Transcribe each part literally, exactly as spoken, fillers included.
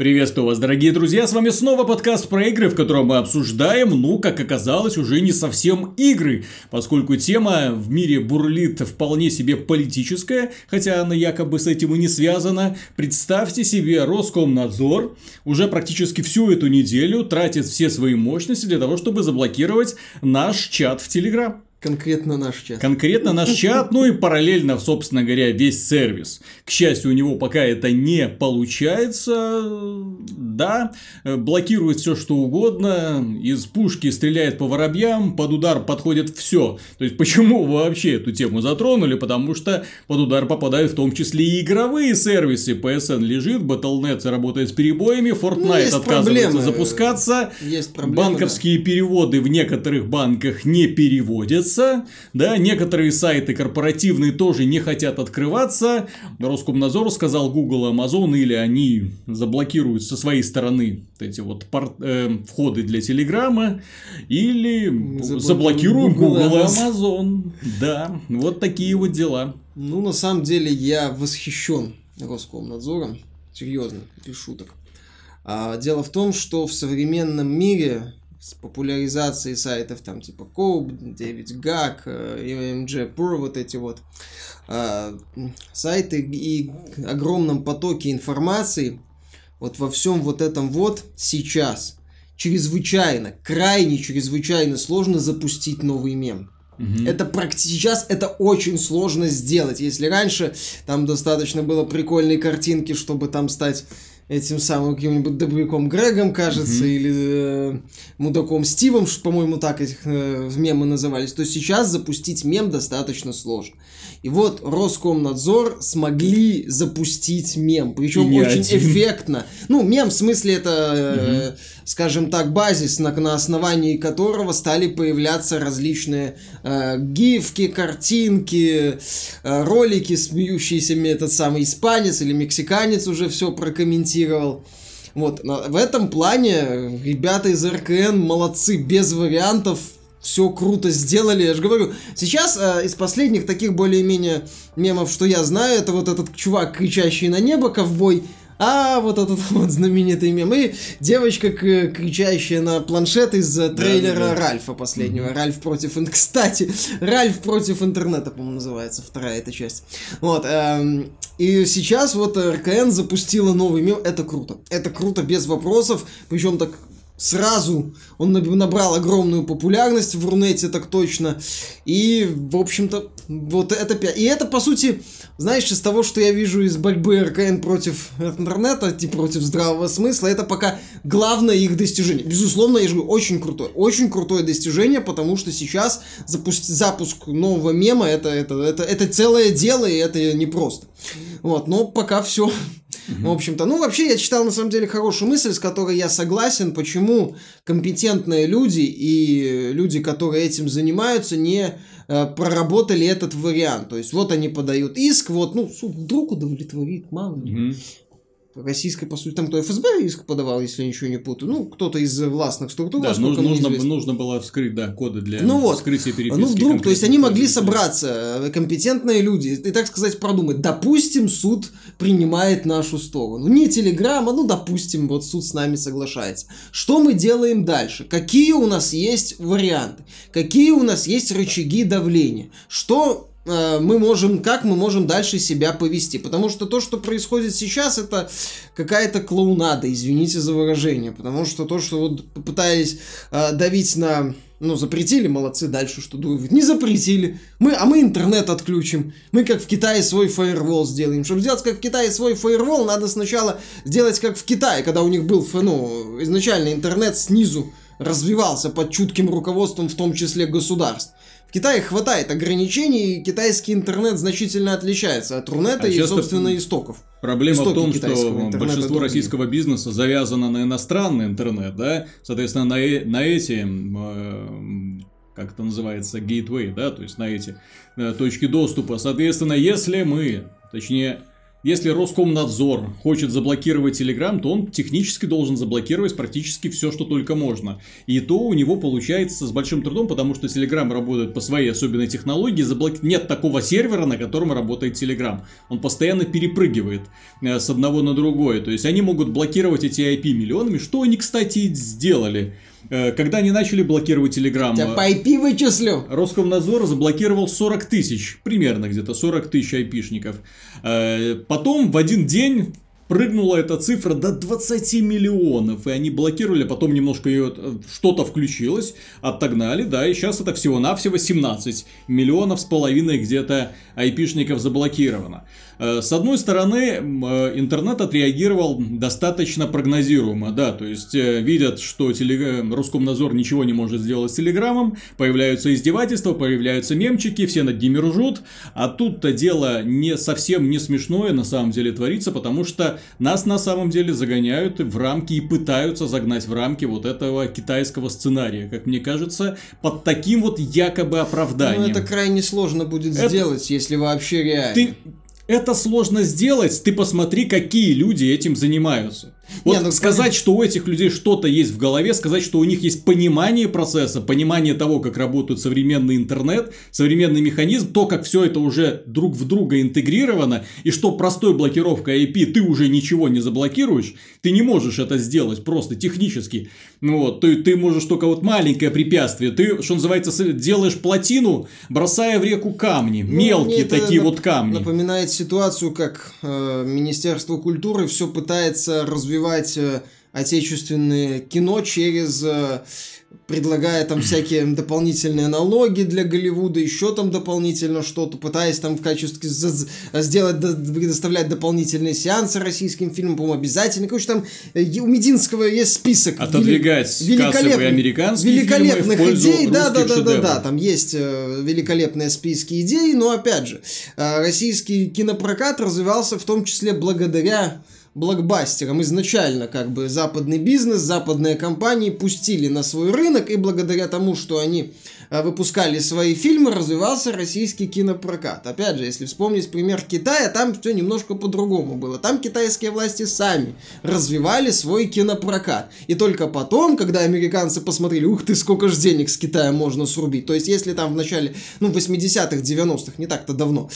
Приветствую вас, дорогие друзья, с вами снова подкаст про игры, в котором мы обсуждаем, ну, как оказалось, уже не совсем игры, поскольку тема в мире бурлит вполне себе политическая, хотя она якобы с этим и не связана. Представьте себе, Роскомнадзор уже практически всю эту неделю тратит все свои мощности для того, чтобы заблокировать наш чат в Телеграм. Конкретно наш чат. Конкретно наш чат, ну и параллельно, собственно говоря, весь сервис. К счастью, у него пока это не получается. Да, блокирует все, что угодно. Из пушки стреляет по воробьям, под удар подходит все. То есть, почему вообще эту тему затронули? Потому что под удар попадают в том числе и игровые сервисы. пэ эс эн лежит, Battle точка нет работает с перебоями, Fortnite ну, отказывается проблемы. запускаться. Есть проблемы, банковские да. переводы в некоторых банках не переводятся. Да, некоторые сайты корпоративные тоже не хотят открываться. Роскомнадзор сказал Google, Amazon, или они заблокируют со своей стороны эти вот порт, э, входы для Телеграма, или заблокируют Google и Amazon. Да, вот такие вот дела. Ну, на самом деле, я восхищен Роскомнадзором. Серьезно, без шуток. А, дело в том, что в современном мире с популяризацией сайтов там типа Коуп, девять гаг, эм джи пи эр, вот эти вот э, сайты и огромном потоке информации, вот во всем вот этом вот сейчас чрезвычайно, крайне чрезвычайно сложно запустить новый мем. Угу. Это практически сейчас это очень сложно сделать. Если раньше там достаточно было прикольной картинки, чтобы там стать этим самым каким-нибудь добряком Грегом, кажется, mm-hmm. или э, мудаком Стивом, что, по-моему, так этих э, мемы назывались, то сейчас запустить мем достаточно сложно. И вот Роскомнадзор смогли запустить мем, причем очень один. эффектно. Ну, мем в смысле это, э, mm-hmm. скажем так, базис, на, на основании которого стали появляться различные э, гифки, картинки, э, ролики, смеющиеся этот самый испанец или мексиканец уже все прокомментировал. Вот, в этом плане ребята из эр ка эн молодцы, без вариантов, все круто сделали, я же говорю. Сейчас э, из последних таких более-менее мемов, что я знаю, это вот этот чувак, кричащий на небо, ковбой, а вот этот вот знаменитый мем, и девочка, кричащая на планшет из трейлера да, да. Ральфа последнего, mm-hmm. Ральф против, кстати, Ральф против интернета, по-моему, называется, вторая эта часть, вот, эм... И сейчас вот эр ка эн запустила новый мем, это круто, это круто без вопросов, причем так сразу он набрал огромную популярность в Рунете, так точно, и, в общем-то, вот это, и это, по сути, знаешь, из того, что я вижу из борьбы эр ка эн против интернета и против здравого смысла, это пока главное их достижение. Безусловно, я же говорю, очень крутое, очень крутое достижение, потому что сейчас запуск, запуск нового мема, это, это, это, это целое дело, и это непросто. Вот, но пока все, mm-hmm. в общем-то. Ну, вообще, я читал, на самом деле, хорошую мысль, с которой я согласен, почему компетентные люди и люди, которые этим занимаются, не э, проработали этот вариант. То есть, вот они подают иск, вот, ну, суд вдруг удовлетворит, мало ли. Mm-hmm. Российская, по сути, там кто эф эс бэ иск подавал, если я ничего не путаю, ну, кто-то из властных структур. Да, нужно, нужно было вскрыть, да, коды для ну вот, вскрытия переписки. Ну, вдруг, то есть, они могли собраться, компетентные люди, и, так сказать, продумать, допустим, суд принимает нашу сторону. Не Телеграма, ну, допустим, вот суд с нами соглашается. Что мы делаем дальше? Какие у нас есть варианты? Какие у нас есть рычаги давления? Что... мы можем, как мы можем дальше себя повести, потому что то, что происходит сейчас, это какая-то клоунада, извините за выражение, потому что то, что вот попытались э, давить на, ну, запретили, молодцы, дальше что думают, не запретили, мы, а мы интернет отключим, мы как в Китае свой фаервол сделаем, чтобы сделать как в Китае свой фаервол, надо сначала делать как в Китае, когда у них был, ну, изначально интернет снизу развивался под чутким руководством, в том числе государств. В Китае хватает ограничений, и китайский интернет значительно отличается от Рунета а и, собственно, истоков. Проблема Истоки в том, что большинство российского другие. бизнеса завязано на иностранный интернет, да, соответственно, на, э- на эти... Э- как это называется, gateway, да, то есть на эти э- точки доступа. Соответственно, если мы, точнее... Если Роскомнадзор хочет заблокировать Телеграм, то он технически должен заблокировать практически все, что только можно. И то у него получается с большим трудом, потому что Телеграм работает по своей особенной технологии. Заблок... Нет такого сервера, на котором работает Телеграм. Он постоянно перепрыгивает с одного на другое. То есть они могут блокировать эти ай пи миллионами, что они, кстати, и сделали. Когда они начали блокировать Телеграм... Да по ай пи вычислю! Роскомнадзор заблокировал сорок тысяч, примерно где-то сорок тысяч айпишников. Потом в один день прыгнула эта цифра до двадцати миллионов, и они блокировали, потом немножко ее что-то включилось, отогнали, да, и сейчас это всего-навсего семнадцать миллионов с половиной где-то айпишников заблокировано. С одной стороны, интернет отреагировал достаточно прогнозируемо, да, то есть видят, что телег... Роскомнадзор ничего не может сделать с Телеграмом, появляются издевательства, появляются мемчики, все над ними ржут, а тут-то дело не совсем не смешное на самом деле творится, потому что нас на самом деле загоняют в рамки и пытаются загнать в рамки вот этого китайского сценария, как мне кажется, под таким вот якобы оправданием. Ну, это крайне сложно будет это... сделать, если вообще реально. Ты... Это сложно сделать, ты посмотри, какие люди этим занимаются. Вот не, ну, сказать, конечно, что у этих людей что-то есть в голове, сказать, что у них есть понимание процесса, понимание того, как работает современный интернет, современный механизм, то, как все это уже друг в друга интегрировано, и что простой блокировкой ай пи ты уже ничего не заблокируешь, ты не можешь это сделать просто технически. Вот, ты, ты можешь только вот маленькое препятствие, ты, что называется, делаешь плотину, бросая в реку камни, ну, мелкие такие нап- вот камни. Напоминает ситуацию, как э, Министерство культуры все пытается развивать отечественное кино через, предлагая там всякие дополнительные налоги для Голливуда, еще там дополнительно что-то, пытаясь там в качестве сделать, предоставлять дополнительные сеансы российским фильмам, по-моему, обязательно. Короче, там у Мединского есть список. Отодвигать кассовые американские великолепных фильмы в пользу идей, да, да, да, да, да, там есть великолепные списки идей, но опять же, российский кинопрокат развивался в том числе благодаря блокбастером. Изначально как бы западный бизнес, западные компании пустили на свой рынок, и благодаря тому, что они выпускали свои фильмы, развивался российский кинопрокат. Опять же, если вспомнить пример Китая, там все немножко по-другому было. Там китайские власти сами развивали свой кинопрокат. И только потом, когда американцы посмотрели, ух ты, сколько же денег с Китая можно срубить. То есть, если там в начале, ну, восьмидесятых, девяностых, не так-то давно,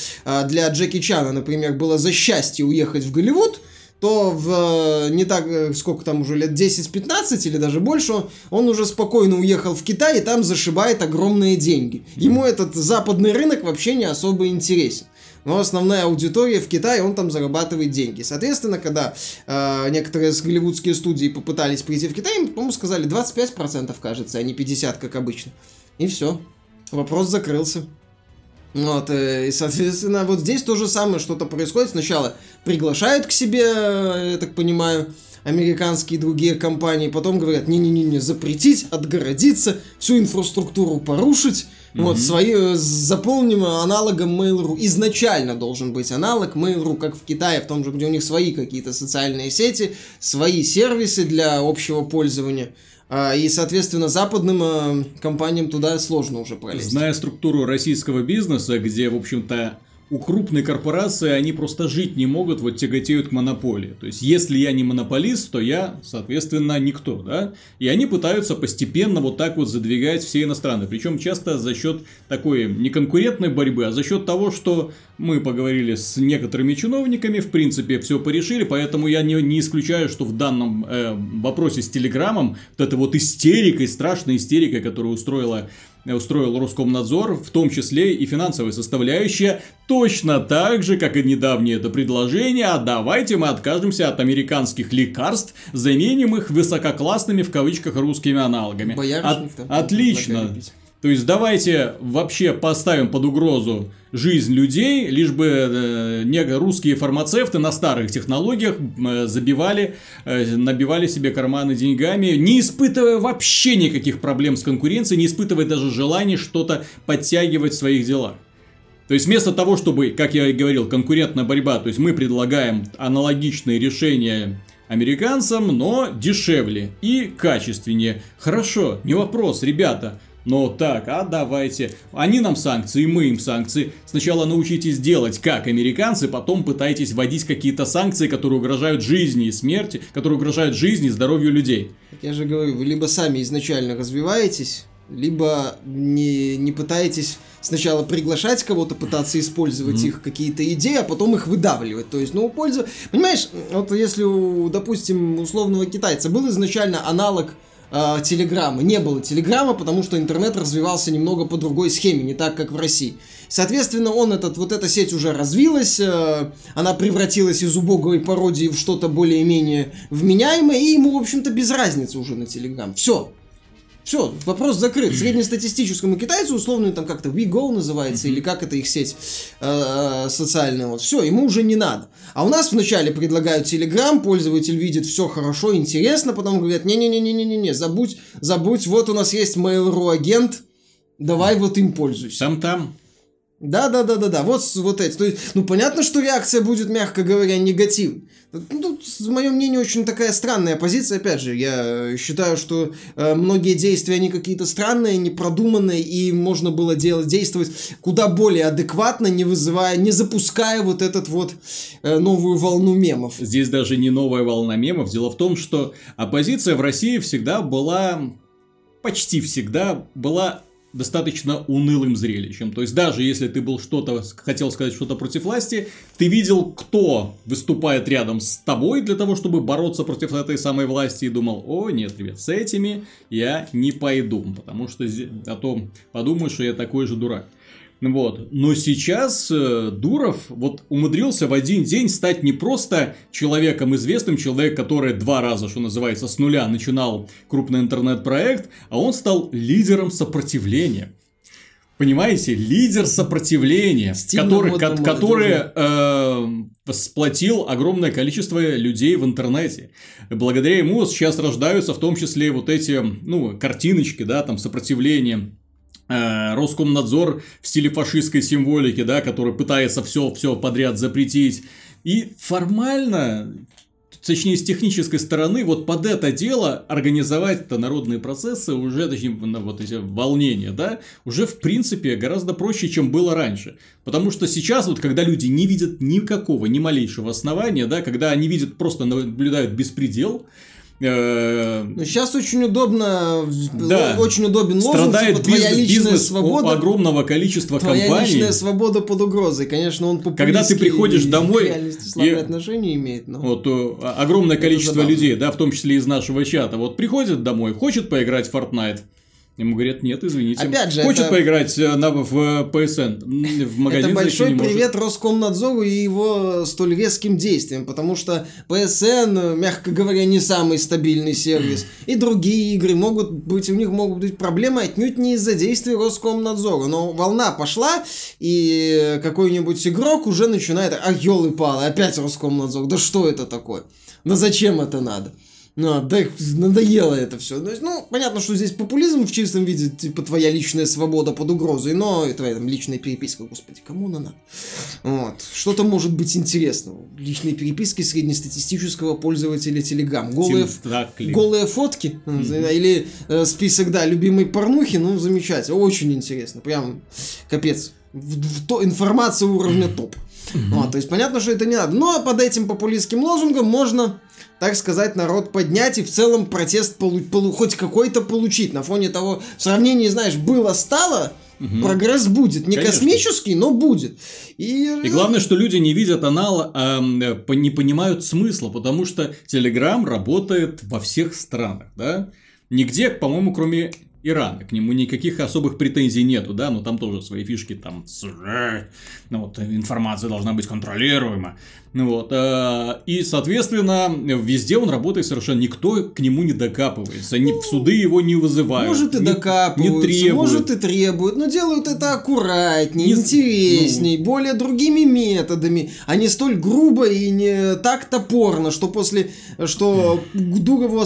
для Джеки Чана, например, было за счастье уехать в Голливуд, то в не так, сколько там уже лет, десять-пятнадцать или даже больше, он уже спокойно уехал в Китай и там зашибает огромные деньги. Ему этот западный рынок вообще не особо интересен. Но основная аудитория в Китае, он там зарабатывает деньги. Соответственно, когда э, некоторые голливудские студии попытались прийти в Китай, им, по-моему, сказали двадцать пять процентов, кажется, а не пятьдесят процентов, как обычно. И все. Вопрос закрылся. Вот, и, соответственно, вот здесь то же самое что-то происходит. Сначала приглашают к себе, я так понимаю, американские и другие компании, потом говорят, не-не-не, запретить, отгородиться, всю инфраструктуру порушить. Mm-hmm. Вот, свои, заполним аналогом Mail.ru. Изначально должен быть аналог Mail.ru, как в Китае, в том же, где у них свои какие-то социальные сети, свои сервисы для общего пользования. И, соответственно, западным компаниям туда сложно уже пролезть. Зная структуру российского бизнеса, где, в общем-то, у крупной корпорации они просто жить не могут, вот тяготеют к монополии. То есть, если я не монополист, то я, соответственно, никто, да? И они пытаются постепенно вот так вот задвигать все иностранные. Причем часто за счет такой неконкурентной борьбы, а за счет того, что мы поговорили с некоторыми чиновниками, в принципе, все порешили, поэтому я не, не исключаю, что в данном э, вопросе с Телеграмом вот эта вот истерика, страшная истерика, которую устроила... устроил Роскомнадзор, в том числе и финансовая составляющая, точно так же, как и недавнее это предложение, а давайте мы откажемся от американских лекарств, заменим их высококлассными, в кавычках, русскими аналогами. От, отлично. То есть, давайте вообще поставим под угрозу жизнь людей, лишь бы э, не русские фармацевты на старых технологиях э, забивали, э, набивали себе карманы деньгами, не испытывая вообще никаких проблем с конкуренцией, не испытывая даже желания что-то подтягивать в своих делах. То есть, вместо того, чтобы, как я и говорил, конкурентная борьба, то есть, мы предлагаем аналогичные решения американцам, но дешевле и качественнее. Хорошо, не вопрос, ребята. Ну так, а давайте. Они нам санкции, мы им санкции. Сначала научитесь делать, как американцы, потом пытайтесь вводить какие-то санкции, которые угрожают жизни и смерти, которые угрожают жизни и здоровью людей. Я же говорю, вы либо сами изначально развиваетесь, либо не, не пытаетесь сначала приглашать кого-то, пытаться использовать mm-hmm. их какие-то идеи, а потом их выдавливать. То есть, ну, пользу... Понимаешь, вот если, у, допустим, условного китайца был изначально аналог Телеграмма. Не было Телеграма, потому что интернет развивался немного по другой схеме, не так, как в России. Соответственно, он этот, вот эта сеть уже развилась, э, она превратилась из убогой пародии в что-то более-менее вменяемое, и ему, в общем-то, без разницы уже на Телеграм. Все. Все, вопрос закрыт. Среднестатистическому китайцу, условно, там как-то WeGo называется, или как это их сеть э, социальная, вот, все, ему уже не надо. А у нас вначале предлагают Telegram, пользователь видит все хорошо, интересно, потом говорят, не-не-не-не-не-не, забудь, забудь, вот у нас есть Mail.ru агент, давай вот им пользуйся. Там-там. Да-да-да-да-да, вот, вот эти. То есть, ну, понятно, что реакция будет, мягко говоря, негативной. Ну, мое мнение, очень такая странная позиция. Опять же, я считаю, что э, многие действия, они какие-то странные, непродуманные, и можно было делать, действовать куда более адекватно, не вызывая, не запуская вот этот вот э, новую волну мемов. Здесь даже не новая волна мемов. Дело в том, что оппозиция в России всегда была, почти всегда была... достаточно унылым зрелищем. То есть, даже если ты был что-то, хотел сказать что-то против власти, ты видел, кто выступает рядом с тобой для того, чтобы бороться против этой самой власти, и думал, о, нет, ребят, с этими я не пойду, потому что, а то подумаешь, что я такой же дурак. Вот. Но сейчас э, Дуров вот умудрился в один день стать не просто человеком известным, человек, который два раза, что называется, с нуля начинал крупный интернет-проект, а он стал лидером сопротивления. Понимаете? Лидер сопротивления, который, ко- который э, сплотил огромное количество людей в интернете. Благодаря ему сейчас рождаются в том числе вот эти, ну, картиночки, да, там, сопротивления. Роскомнадзор в стиле фашистской символики, да, который пытается все, все подряд запретить. И формально, точнее, с технической стороны, вот под это дело организовать-то народные процессы, уже, точнее, вот эти волнения, да, уже, в принципе, гораздо проще, чем было раньше. Потому что сейчас, вот, когда люди не видят никакого, ни малейшего основания, да, когда они видят, просто наблюдают беспредел, сейчас очень удобно, да, очень удобен лозунг, типа, твоя бизнес, личная свобода, огромного количества твоя компаний. Твоя личная свобода под угрозой, конечно, он популистский. Когда ты приходишь домой, и, отношения имеет, но... вот огромное количество людей, да, в том числе из нашего чата, вот приходит домой, хочет поиграть в Fortnite. Ему говорят, нет, извините. Опять же, хочет это... поиграть на, в пэ эс эн, в магазин. Это большой привет Роскомнадзору и его столь резким действиям, потому что пэ эс эн, мягко говоря, не самый стабильный сервис. И другие игры могут быть, у них могут быть проблемы отнюдь не из-за действий Роскомнадзора. Но волна пошла, и какой-нибудь игрок уже начинает, ах, ёлы-палы, опять Роскомнадзор, да что это такое? Да зачем это надо? Ну, да, надоело это все. Ну, понятно, что здесь популизм в чистом виде, типа, твоя личная свобода под угрозой, но и твоя там личная переписка, господи, кому она надо? Вот. Что-то может быть интересного. Личные переписки среднестатистического пользователя Telegram. Голые, голые фотки mm-hmm. или э, список, да, любимой порнухи, ну, замечательно. Очень интересно. Прям капец. В, в, то, информация уровня mm-hmm. топ. Mm-hmm. Ну, то есть, понятно, что это не надо. Но под этим популистским лозунгом можно... так сказать, народ поднять и в целом протест полу- полу- хоть какой-то получить. На фоне того, в сравнении, знаешь, было-стало, угу. прогресс будет. Не Конечно. Космический, но будет. И... и главное, что люди не видят анала, а не понимают смысла, потому что Telegram работает во всех странах. Да? Нигде, по-моему, кроме... Ирана, к нему никаких особых претензий нету, да, но там тоже свои фишки, там, ну, вот, информация должна быть контролируема, вот, и, соответственно, везде он работает совершенно, никто к нему не докапывается, ну, в суды его не вызывают. Может и не, докапываются, не требуют. Может и требуют, но делают это аккуратнее, не, интересней, ну... более другими методами, а не столь грубо и не так топорно, что после, что Дугову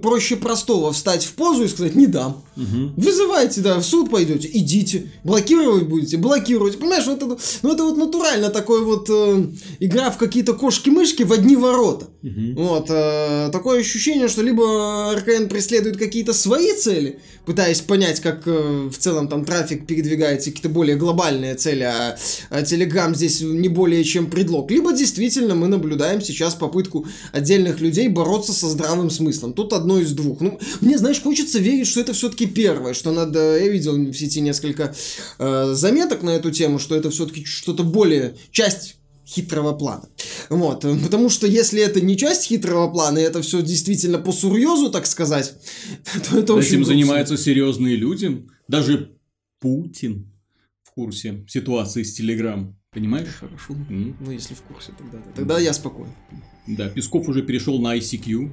проще простого встать в позу и сказать «не дам». Угу. Вызывайте, да, в суд пойдете, идите. Блокировать будете, блокируйте. Понимаешь, вот это, ну, это вот натурально такой вот э, игра в какие-то кошки-мышки в одни ворота. Угу. Вот, э, такое ощущение, что либо эр ка эн преследует какие-то свои цели, пытаясь понять, как э, в целом там трафик передвигается, какие-то более глобальные цели, а, а Telegram здесь не более чем предлог. Либо действительно мы наблюдаем сейчас попытку отдельных людей бороться со здравым смыслом. Тут одно из двух. Ну, мне, знаешь, хочется верить, что это все-таки первое, что надо... Я видел в сети несколько э, заметок на эту тему, что это все-таки что-то более... часть хитрого плана. Вот. Потому что если это не часть хитрого плана, и это все действительно по сурьезу, так сказать, то это очень... Этим занимаются серьезные люди. Даже Путин в курсе ситуации с Телеграм. Понимаешь? Хорошо. Mm. Ну, если в курсе, тогда... Тогда я спокоен. Да, Песков уже перешел на ай си кью.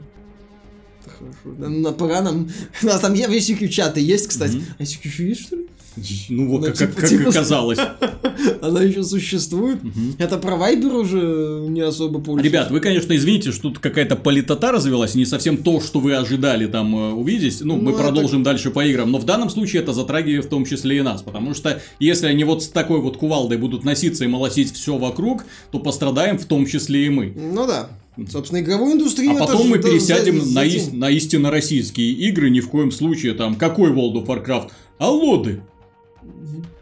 Хорошо. Да, на, пора нам... У нас там ай си кью чаты есть, кстати. Mm-hmm. ай си кью есть, что ли? Ну, вот, как, типа, как, как типа... оказалось. Она еще существует. Угу. Это про Вайбер уже не особо получилось. Ребят, вы, конечно, извините, что тут какая-то политота развелась. Не совсем то, что вы ожидали там увидеть. Ну, ну мы это... продолжим дальше по играм. Но в данном случае это затрагивает в том числе и нас. Потому что если они вот с такой вот кувалдой будут носиться и молотить все вокруг, то пострадаем в том числе и мы. Ну да. Собственно, игровую индустрию. А потом мы пересядем за... на, и... на истинно российские игры. Ни в коем случае там, какой World of Warcraft? А лоды.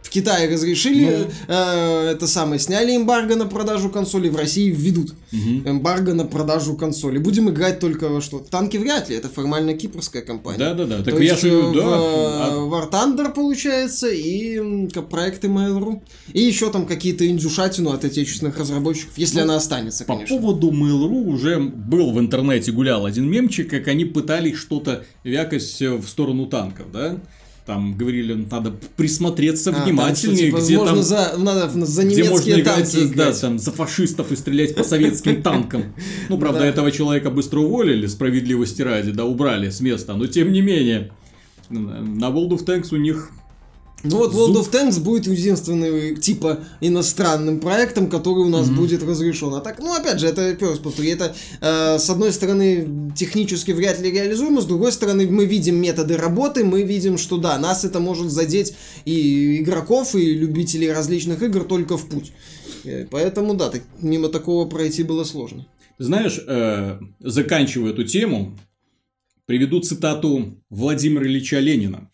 В Китае разрешили, ну... э, это самое, сняли эмбарго на продажу консолей, в России введут угу. эмбарго на продажу консолей. Будем играть только во что? Танки вряд ли, это формально кипрская компания. Да-да-да. Так то я есть, шею, в, да. А... War Thunder, получается, и проекты Mail.ru, и еще там какие-то индюшатину от отечественных разработчиков, если ну, она останется, по конечно. По поводу Mail.ru уже был в интернете, гулял один мемчик, как они пытались что-то вякать в сторону танков, да? Там говорили, надо присмотреться а, внимательнее, там, что, типа, где можно там... За, надо за где можно играть, играть. Да, там, за фашистов и стрелять по советским танкам. Ну, правда, этого человека быстро уволили, справедливости ради, да, убрали с места. Но, тем не менее, на World of Tanks у них... Ну вот World of Tanks будет единственным типа иностранным проектом, который у нас mm-hmm. будет разрешен. А так, ну опять же, это перс повтори, это э, с одной стороны технически вряд ли реализуемо, с другой стороны мы видим методы работы, мы видим, что да, нас это может задеть и игроков, и любителей различных игр только в путь. Поэтому да, так, мимо такого пройти было сложно. Знаешь, э, заканчивая эту тему, приведу цитату Владимира Ильича Ленина.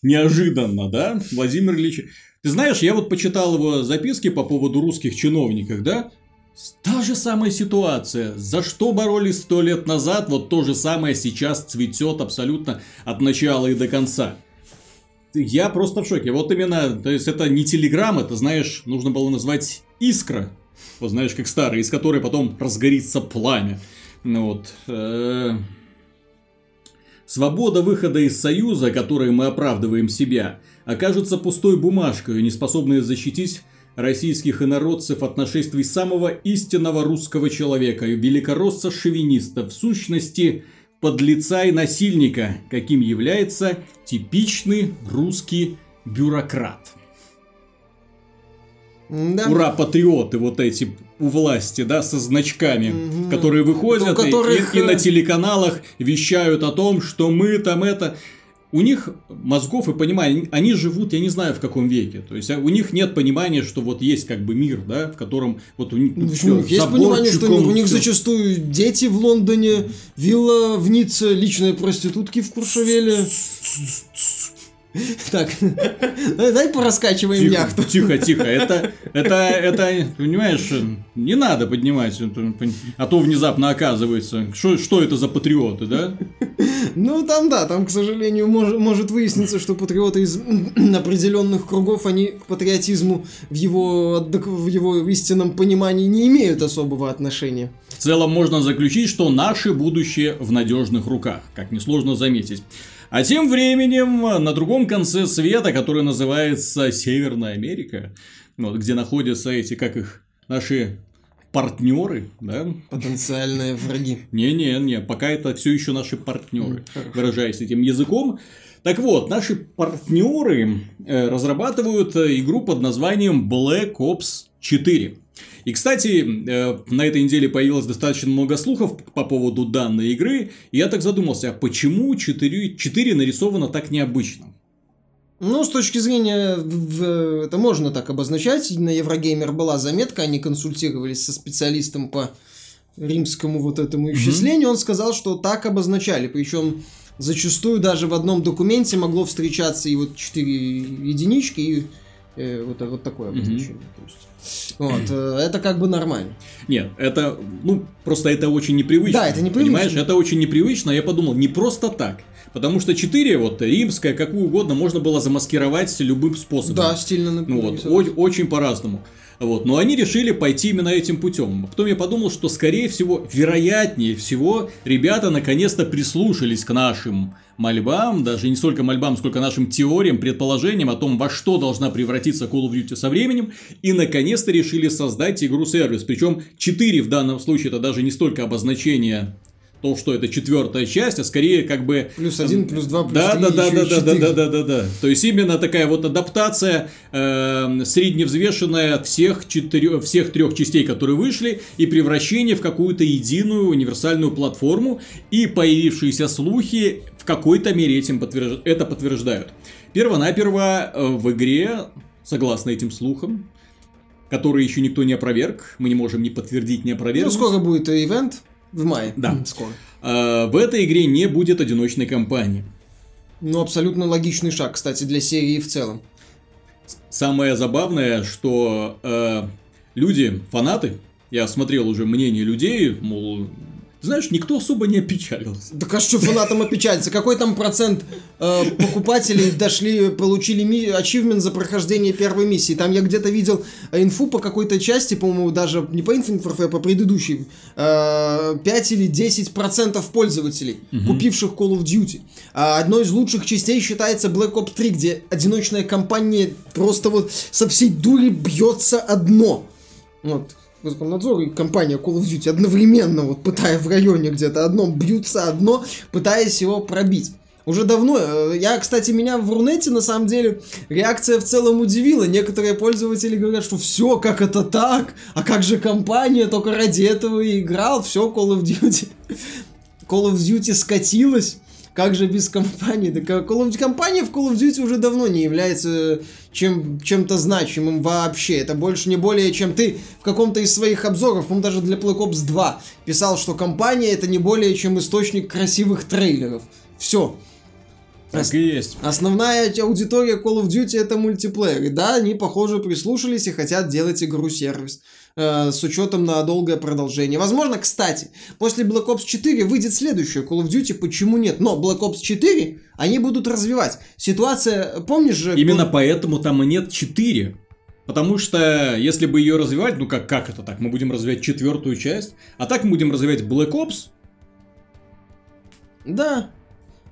Неожиданно, да, Владимир Ильич. Ты знаешь, я вот почитал его записки по поводу русских чиновников, да? Та же самая ситуация. За что боролись сто лет назад, вот то же самое сейчас цветет абсолютно от начала и до конца. Я просто в шоке. Вот именно, то есть это не Телеграм, это, знаешь, нужно было назвать искра. Вот знаешь, как старый, из которой потом разгорится пламя. Вот. Свобода выхода из Союза, которой мы оправдываем себя, окажется пустой бумажкой, неспособной защитить российских инородцев от нашествий самого истинного русского человека, великоросса-шовиниста, в сущности, подлеца и насильника, каким является типичный русский бюрократ. Да. Ура, патриоты вот эти у власти, да, со значками, угу. которые выходят которых... и, и на телеканалах вещают о том, что мы там это... У них мозгов и понимания, они живут, я не знаю, в каком веке. То есть, у них нет понимания, что вот есть как бы мир, да, в котором вот у них ну, все, есть забор, понимание, чуком, что у них все. Зачастую дети в Лондоне, вилла в Ницце, личные проститутки в Куршевеле... Так, дай пораскачиваем тихо, яхту. Тихо, тихо, это, это, это, понимаешь, не надо поднимать, а то внезапно оказывается, что, что это за патриоты, да? Ну, там, да, там, к сожалению, мож, может выясниться, что патриоты из определенных кругов, они к патриотизму в его, в его истинном понимании не имеют особого отношения. В целом, можно заключить, что наше будущее в надежных руках, как несложно заметить. А тем временем на другом конце света, который называется Северная Америка, вот, где находятся эти, как их, наши партнеры, да? Потенциальные враги. Не-не-не, пока это все еще наши партнеры, выражаясь этим языком. Так вот, наши партнеры разрабатывают игру под названием Black Ops четыре. И, кстати, на этой неделе появилось достаточно много слухов по поводу данной игры. И я так задумался, а почему четыре, четыре нарисовано так необычно? Ну, с точки зрения, это можно так обозначать. На Еврогеймер была заметка, они консультировались со специалистом по римскому вот этому исчислению. Mm-hmm. Он сказал, что так обозначали. Причем зачастую даже в одном документе могло встречаться и вот четыре единички, и э, вот, вот такое обозначение. Mm-hmm. То есть, вот, э, это как бы нормально. Нет, это, ну, просто это очень непривычно. Да, это непривычно. Понимаешь, это очень непривычно. Я подумал, не просто так. Потому что четыре, вот, римская, какую угодно, можно было замаскировать любым способом. Да, стильно написано. Ну, вот, о- очень по-разному. Вот, но они решили пойти именно этим путем. Потом я подумал, что, скорее всего, вероятнее всего, ребята наконец-то прислушались к нашим мольбам, даже не столько мольбам, сколько нашим теориям, предположениям о том, во что должна превратиться Call of Duty со временем, и наконец-то решили создать игру-сервис. Причем четыре в данном случае это даже не столько обозначение... То, что это четвертая часть, а скорее как бы... Плюс один, плюс два, плюс да, три, да, да, да, да, да, да, да, да, да. То есть, именно такая вот адаптация э, средневзвешенная всех, четыре... всех трех частей, которые вышли, и превращение в какую-то единую универсальную платформу. И появившиеся слухи в какой-то мере этим подтвержд... это подтверждают. Первонаперво в игре, согласно этим слухам, которые еще никто не опроверг, мы не можем ни подтвердить, ни опровергнуть. Ну, сколько будет ивент? В мае. Да. Скоро. А, в этой игре не будет одиночной кампании. Ну, абсолютно логичный шаг, кстати, для серии в целом. Самое забавное, что э, люди, фанаты, я смотрел уже мнение людей, мол... Знаешь, никто особо не опечалился. Да как что фанатам опечалиться? Какой там процент э, покупателей дошли, получили ми- ачивмент за прохождение первой миссии? Там я где-то видел инфу по какой-то части, по-моему, даже не по Infinite Warfare, а по предыдущей. Э, пять или десять процентов пользователей, угу. купивших Call of Duty. А одной из лучших частей считается Black Ops три, где одиночная кампания просто вот со всей дури бьется одно. Вот. Роскомнадзор и компания Call of Duty одновременно, вот пытая в районе где-то одном, бьются одно, пытаясь его пробить. Уже давно, я, кстати, меня в Рунете, на самом деле, реакция в целом удивила. Некоторые пользователи говорят, что все, как это так? А как же компания, только ради этого и играл, все, Call of Duty. Call of Duty скатилась. Как же без компании? Да, Call of... Компания в Call of Duty уже давно не является чем... чем-то значимым вообще. Это больше не более, чем ты в каком-то из своих обзоров, по-моему, даже для Black Ops два писал, что компания это не более, чем источник красивых трейлеров. Все. Так Ос... и есть. Основная аудитория Call of Duty это мультиплееры. Да, они, похоже, прислушались и хотят делать игру-сервис. С учетом на долгое продолжение. Возможно, кстати, после Black Ops четыре выйдет следующее Call of Duty, почему нет? Но Black Ops четыре они будут развивать. Ситуация, помнишь же... Именно Call... поэтому там и нет четыре. Потому что, если бы ее развивать, ну как, как это так? Мы будем развивать четвертую часть, а так мы будем развивать Black Ops. Да.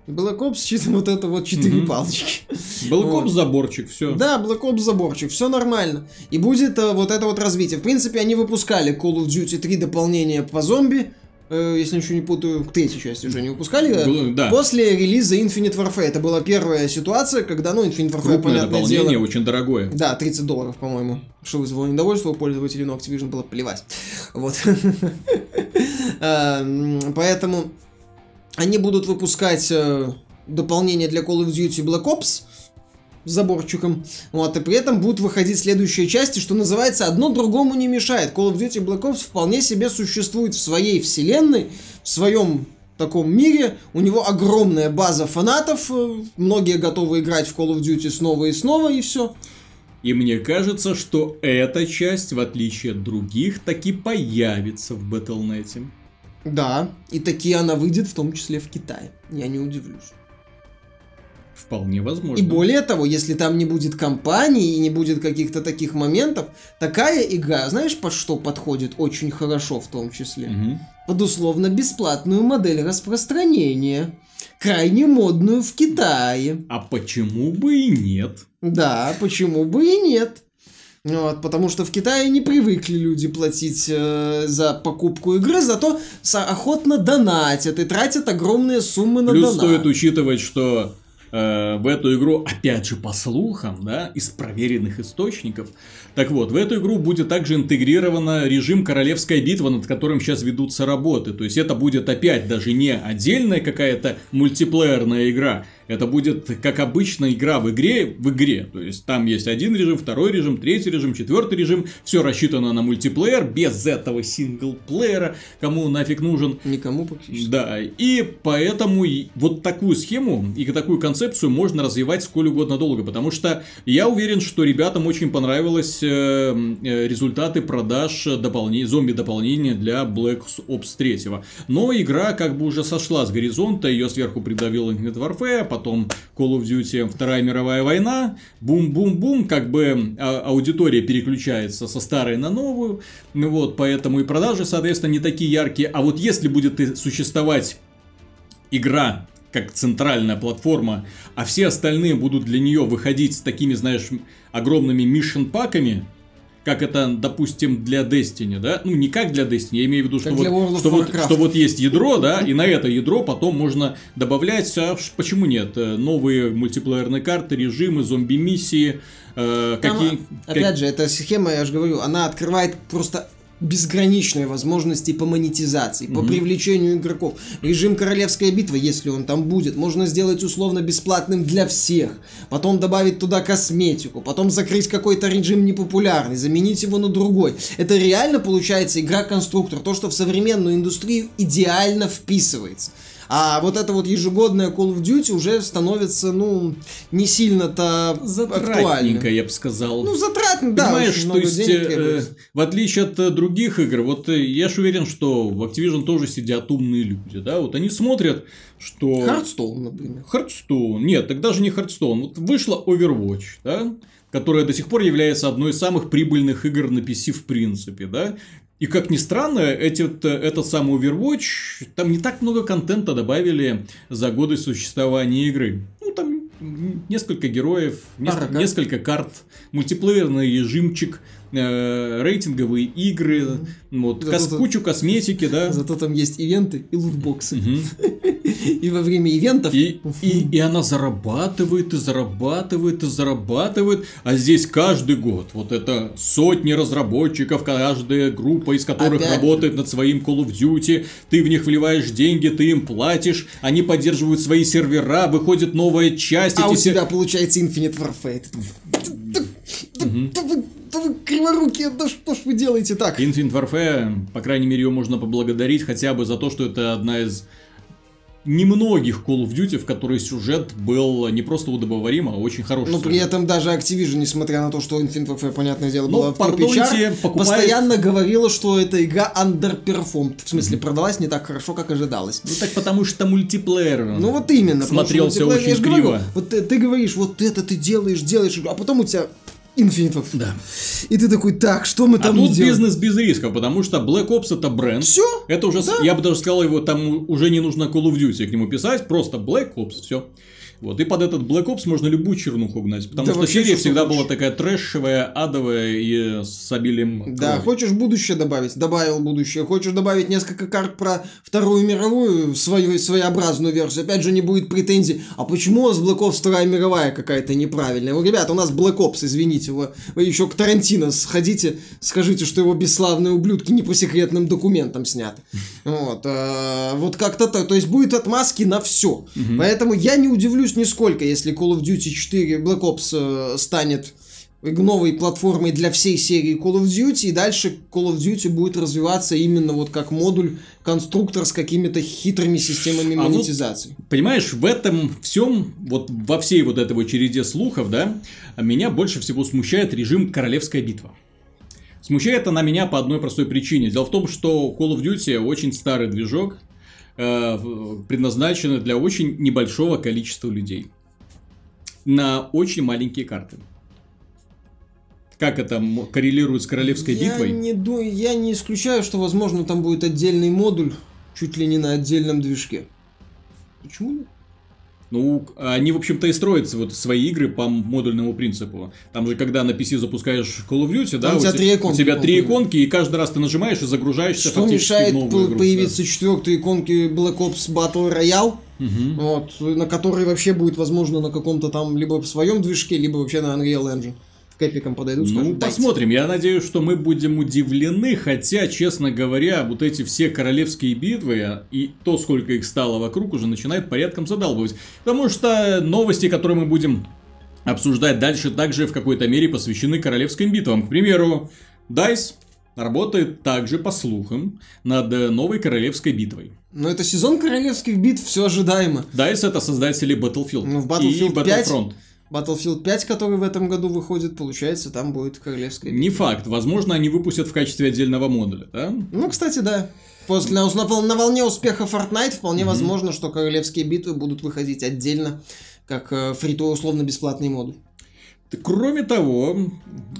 Black Ops, чисто вот это вот четыре mm-hmm. палочки. Black Ops вот. Заборчик, все. Да, Black Ops заборчик, все нормально. И будет э, вот это вот развитие. В принципе, они выпускали Call of Duty три дополнение по зомби, э, если ничего не путаю, к третьей части уже не выпускали. Бл- да. После релиза Infinite Warfare. Это была первая ситуация, когда, ну, Infinite Warfare, крупное, понятное дело. Крупное очень дорогое. Да, тридцать долларов, по-моему, что вызвало недовольство у пользователей, но Activision было плевать. Вот. Поэтому... Они будут выпускать э, дополнение для Call of Duty Black Ops с заборчиком, вот, и при этом будут выходить следующие части, что называется, одно другому не мешает. Call of Duty Black Ops вполне себе существует в своей вселенной, в своем таком мире, у него огромная база фанатов, э, многие готовы играть в Call of Duty снова и снова, и все. И мне кажется, что эта часть, в отличие от других, таки появится в Battle точка нет. Да, и такие она выйдет, в том числе в Китае. Я не удивлюсь. Вполне возможно. И более того, если там не будет компании и не будет каких-то таких моментов, такая игра, знаешь, под что подходит очень хорошо в том числе? Угу. Под условно-бесплатную модель распространения. Крайне модную в Китае. А почему бы и нет? Да, почему бы и нет? Вот, потому что в Китае не привыкли люди платить э, за покупку игры, зато охотно донатят и тратят огромные суммы на донат. Плюс стоит учитывать, что э, в эту игру, опять же по слухам, да, из проверенных источников. Так вот, в эту игру будет также интегрирован режим «Королевская битва», над которым сейчас ведутся работы. То есть это будет опять даже не отдельная какая-то мультиплеерная игра. Это будет, как обычно, игра в игре в игре. То есть там есть один режим, второй режим, третий режим, четвертый режим. Все рассчитано на мультиплеер, без этого синглплеера. Кому нафиг нужен? Никому практически. Да, и поэтому вот такую схему и такую концепцию можно развивать сколь угодно долго. Потому что я уверен, что ребятам очень понравились результаты продаж дополнений, зомби-дополнения для Black Ops три. Но игра как бы уже сошла с горизонта, ее сверху придавил Infinite Warfare, потом Call of Duty, Вторая мировая война, бум-бум-бум, как бы аудитория переключается со старой на новую, вот, поэтому и продажи, соответственно, не такие яркие. А вот если будет существовать игра как центральная платформа, а все остальные будут для нее выходить с такими, знаешь, огромными мишн-паками, как это, допустим, для Destiny, да? Ну, не как для Destiny, я имею в виду, что вот, что, вот, что вот есть ядро, да, и на это ядро потом можно добавлять, а почему нет, новые мультиплеерные карты, режимы, зомби-миссии. Э, Там, какие, опять как... же, эта схема, я же говорю, она открывает просто безграничные возможности по монетизации, по mm-hmm. привлечению игроков. Режим «Королевская битва», если он там будет, можно сделать условно бесплатным для всех, потом добавить туда косметику, потом закрыть какой-то режим непопулярный, заменить его на другой. Это реально получается игра-конструктор, то, что в современную индустрию идеально вписывается. А вот это вот ежегодное Call of Duty уже становится, ну, не сильно-то актуальненько, я бы сказал. Ну, затратно, да. Понимаешь, то есть, э, в отличие от других игр, вот я же уверен, что в Activision тоже сидят умные люди, да, вот они смотрят, что... Hearthstone, например. Hearthstone, нет, так даже не Hearthstone, вот вышла Overwatch, да, которая до сих пор является одной из самых прибыльных игр на пи си в принципе, да. И как ни странно, этот, этот самый Overwatch, там не так много контента добавили за годы существования игры. Ну, там несколько героев, несколько, ага. несколько карт, мультиплеерный режимчик, э, рейтинговые игры, mm-hmm. вот, кос, там, кучу косметики, да. Зато там есть ивенты и лутбоксы. И во время ивентов... И, и, и она зарабатывает, и зарабатывает, и зарабатывает. А здесь каждый год вот это сотни разработчиков, каждая группа из которых Опять работает же. над своим Call of Duty. Ты в них вливаешь деньги, ты им платишь, они поддерживают свои сервера, выходит новая часть. А у тебя сер... получается Infinite Warfare. Да вы криворукие, да что ж вы делаете так? Infinite Warfare, по крайней мере, ее можно поблагодарить хотя бы за то, что это одна из... немногих Call of Duty, в которой сюжет был не просто удобоварим, а очень хороший. Но сюжет. При этом даже Activision, несмотря на то, что Infinite Warfare, понятное дело, была в топе чарт, покупает... постоянно говорила, что эта игра underperformed. В смысле, mm-hmm. продалась не так хорошо, как ожидалось. Ну так потому что мультиплеер. Ну вот именно. Смотрелся очень криво. Говорю, вот ты, ты говоришь, вот это ты делаешь, делаешь, а потом у тебя... Infinite. Да. И ты такой, так, что мы там а не тут делаем? Бизнес без риска, потому что Black Ops это бренд. Все? Это уже, да. Я бы даже сказал, его там уже не нужно Call of Duty к нему писать, просто Black Ops, все. Вот, и под этот Black Ops можно любую чернуху гнать, потому да что серия всегда хочешь. Была такая трэшевая, адовая и с обилием... Да, крови. Хочешь будущее добавить? Добавил будущее. Хочешь добавить несколько карт про Вторую мировую, свою своеобразную версию? Опять же, не будет претензий. А почему у вас Black Ops Вторая мировая какая-то неправильная? Ну, ребята, у нас Black Ops, извините, вы, вы еще к Тарантино сходите, скажите, что его бесславные ублюдки не по секретным документам сняты. Вот, вот как-то так. То есть, будет отмазки на все. Поэтому я не удивлюсь нисколько, если Call of Duty четыре Black Ops э, станет новой платформой для всей серии Call of Duty, и дальше Call of Duty будет развиваться именно вот как модуль, конструктор с какими-то хитрыми системами монетизации. А вот, понимаешь, в этом всем, вот во всей вот этой череде слухов, да, меня больше всего смущает режим «Королевская битва». Смущает она меня по одной простой причине. Дело в том, что Call of Duty очень старый движок, предназначены для очень небольшого количества людей. На очень маленькие карты. Как это коррелирует с королевской я битвой? Не ду... Я не исключаю, что, возможно, там будет отдельный модуль, чуть ли не на отдельном движке. Почему нет? Ну, они, в общем-то, и строятся вот свои игры по модульному принципу. Там же, когда на пи си запускаешь Call of Duty, там да, у тебя, три иконки, у тебя три иконки, и каждый раз ты нажимаешь и загружаешься. Что фактически мешает в новую игру, появиться да. четвертой иконки Black Ops Battle Royale? Uh-huh. Вот, на который вообще будет возможно на каком-то там либо в своем движке, либо вообще на Unreal Engine. К эпикам подойдут, скажут, ну, посмотрим. Я надеюсь, что мы будем удивлены, хотя, честно говоря, вот эти все королевские битвы и то, сколько их стало вокруг, уже начинает порядком задалбывать. Потому что новости, которые мы будем обсуждать дальше, также в какой-то мере посвящены королевским битвам. К примеру, дайс работает также, по слухам, над новой королевской битвой. Но это сезон королевских битв, все ожидаемо. дайс это создатели Battlefield, ну, в Battlefield и Battlefront. Battlefield пять, который в этом году выходит, получается, там будет королевская битва. Не факт. Возможно, они выпустят в качестве отдельного модуля, да? Ну, кстати, да. После, на, на волне успеха Fortnite вполне mm-hmm. возможно, что королевские битвы будут выходить отдельно, как э, фри-то условно-бесплатный модуль. Кроме того,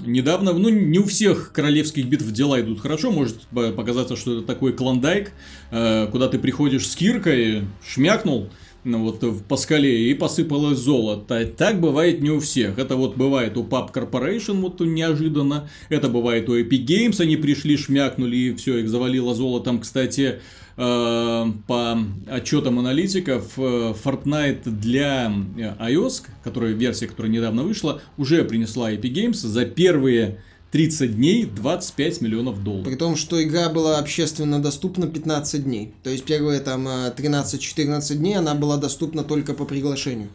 недавно, ну, не у всех королевских битв дела идут хорошо, может показаться, что это такой клондайк, э, куда ты приходишь с киркой, шмякнул, вот по скале и посыпалось золото. Так бывает не у всех. Это вот бывает у паб Corporation, вот неожиданно. Это бывает у Epic Games. Они пришли, шмякнули и все, их завалило золотом. Кстати, по отчетам аналитиков, Fortnite для iOS, которая версия, которая недавно вышла, уже принесла Epic Games за первые тридцать дней двадцать пять миллионов долларов. При том, что игра была общественно доступна пятнадцать дней. То есть первые там тринадцать-четырнадцать дней она была доступна только по приглашению.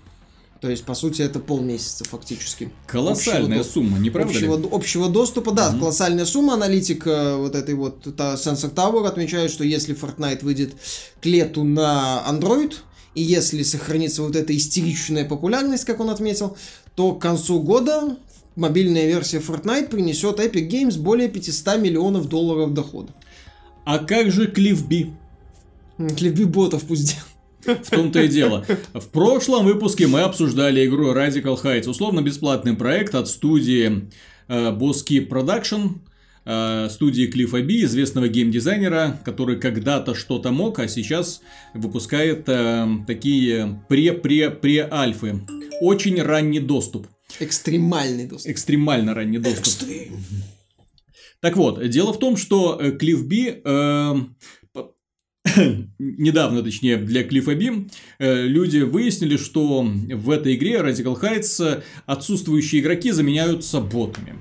То есть, по сути, это полмесяца фактически. Колоссальная общего сумма, до... не правда общего, ли? Общего доступа, да, mm-hmm. колоссальная сумма. Аналитик вот этой вот Sensor Tower отмечает, что если Fortnite выйдет к лету на Android, и если сохранится вот эта истеричная популярность, как он отметил, то к концу года мобильная версия Fortnite принесет Epic Games более пятьсот миллионов долларов дохода. А как же Cliff B? Cliff B ботов пусть делает. В том-то и дело. В прошлом выпуске мы обсуждали игру Radical Heights. Условно-бесплатный проект от студии э, Boski Production, э, студии Cliff B, известного геймдизайнера, который когда-то что-то мог, а сейчас выпускает э, такие пре-пре-пре-альфы. Очень ранний доступ. Экстремальный доступ. Экстремально ранний доступ. Экстрим. Так вот, дело в том, что Cliff B, э, недавно, точнее, для Cliff B, э, люди выяснили, что в этой игре Radical Heights отсутствующие игроки заменяются ботами.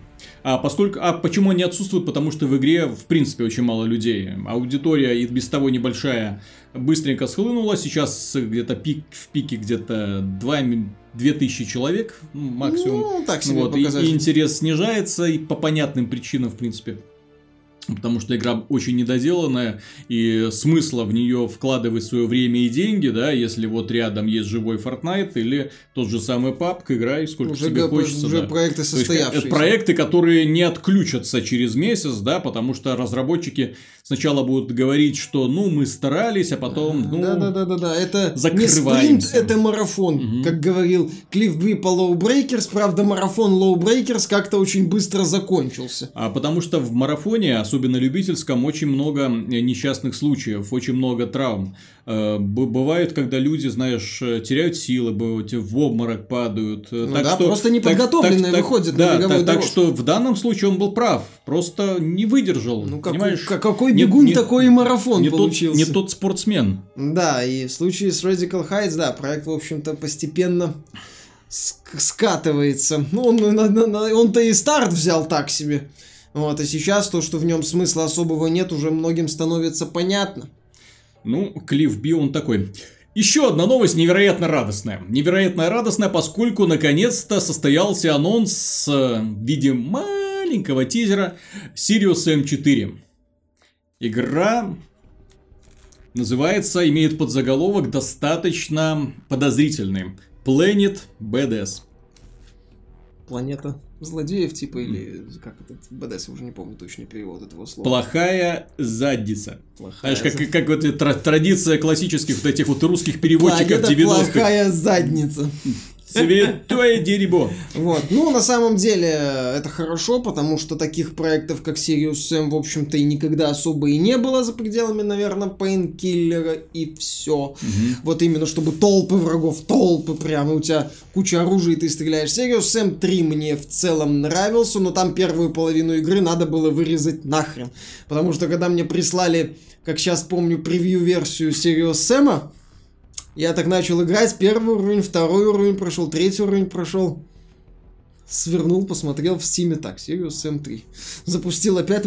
А, поскольку, а почему они отсутствуют? Потому что в игре, в принципе, очень мало людей. Аудитория и без того небольшая быстренько схлынула. Сейчас где-то пик, в пике где-то две тысячи человек максимум. Ну, так себе вот, и, и интерес снижается, и по понятным причинам, в принципе. Потому что игра очень недоделанная, и смысла в нее вкладывать свое время и деньги, да, если вот рядом есть живой Fortnite или тот же самый пабг, играй сколько уже тебе г- хочется. Уже да. проекты состоявшиеся. Есть, это проекты, которые не отключатся через месяц, да, потому что разработчики сначала будут говорить, что ну мы старались, а потом ну да, да, да, да, да. Это закрываемся. Не спринт, это марафон, угу. как говорил Cliff B по LawBreakers, правда марафон LawBreakers как-то очень быстро закончился. А потому что в марафоне, особенно любительском, очень много несчастных случаев, очень много травм. Бывают, когда люди, знаешь, теряют силы, в обморок падают. Ну так да, что, просто неподготовленные выходят да, на беговую так, так что в данном случае он был прав, просто не выдержал. Ну, как, как, какой бегун, не, такой и марафон не получился. Тот, не тот спортсмен. Да, и в случае с Radical Heights, да, проект, в общем-то, постепенно скатывается. Ну, он, он-то и старт взял так себе. Вот, и сейчас то, что в нем смысла особого нет, уже многим становится понятно. Ну, Cliff B он такой. Еще одна новость невероятно радостная. Невероятно радостная, поскольку наконец-то состоялся анонс в виде маленького тизера Сириус эм четыре. Игра называется, имеет подзаголовок достаточно подозрительный. Planet би ди эс. Планета злодеев, типа, или как это, БДС, я уже не помню точный перевод этого слова. Плохая задница. Плохая Знаешь, задница. Как, как вот тра- традиция классических вот этих вот русских переводчиков девяностых. Плохая задница. Святое дерьмо. Вот. Ну, на самом деле, это хорошо, потому что таких проектов, как Serious Sam, в общем-то, и никогда особо и не было за пределами, наверное, Painkiller и все. Mm-hmm. Вот именно, чтобы толпы врагов, толпы прямо, у тебя куча оружия, и ты стреляешь. Serious Sam три мне в целом нравился, но там первую половину игры надо было вырезать нахрен. Потому что, когда мне прислали, как сейчас помню, превью-версию Serious Sam'а, Я так начал играть, первый уровень, второй уровень прошел, третий уровень прошел. Свернул, посмотрел в стиме, так, Сириус эм три. Запустил опять,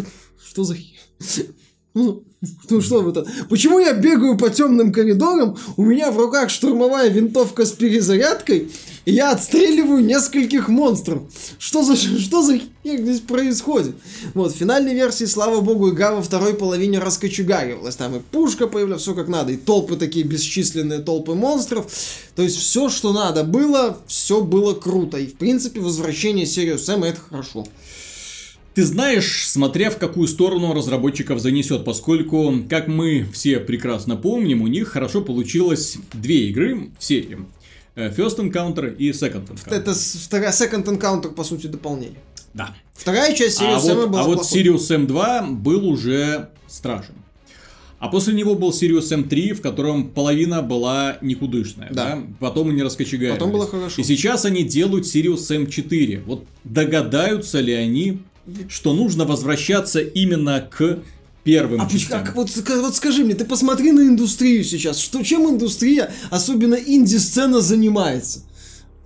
что за хер? Ну, ну что вы там? Почему я бегаю по темным коридорам, у меня в руках штурмовая винтовка с перезарядкой, и я отстреливаю нескольких монстров? Что за, что за хер здесь происходит? Вот, в финальной версии, слава богу, игра во второй половине раскочегаривалась. Там и пушка появлялась, все как надо, и толпы такие, бесчисленные толпы монстров. То есть все, что надо было, все было круто. И, в принципе, возвращение Serious Sam — это хорошо. Ты знаешь, смотря в какую сторону разработчиков занесет, поскольку, как мы все прекрасно помним, у них хорошо получилось две игры в серии. First Encounter и Second Encounter. Это Second Encounter, по сути, дополнение. Да. Вторая часть Serious Sam а была А вот Serious Sam два был уже страшен. А после него был Сириус эм три, в котором половина была никудышная. Да. Да? Потом они раскочегарились. Потом было хорошо. И сейчас они делают Сириус эм четыре. Вот догадаются ли они, что нужно возвращаться именно к первым а частям. Как, вот, вот скажи мне, ты посмотри на индустрию сейчас. Что, чем индустрия, особенно инди-сцена, занимается?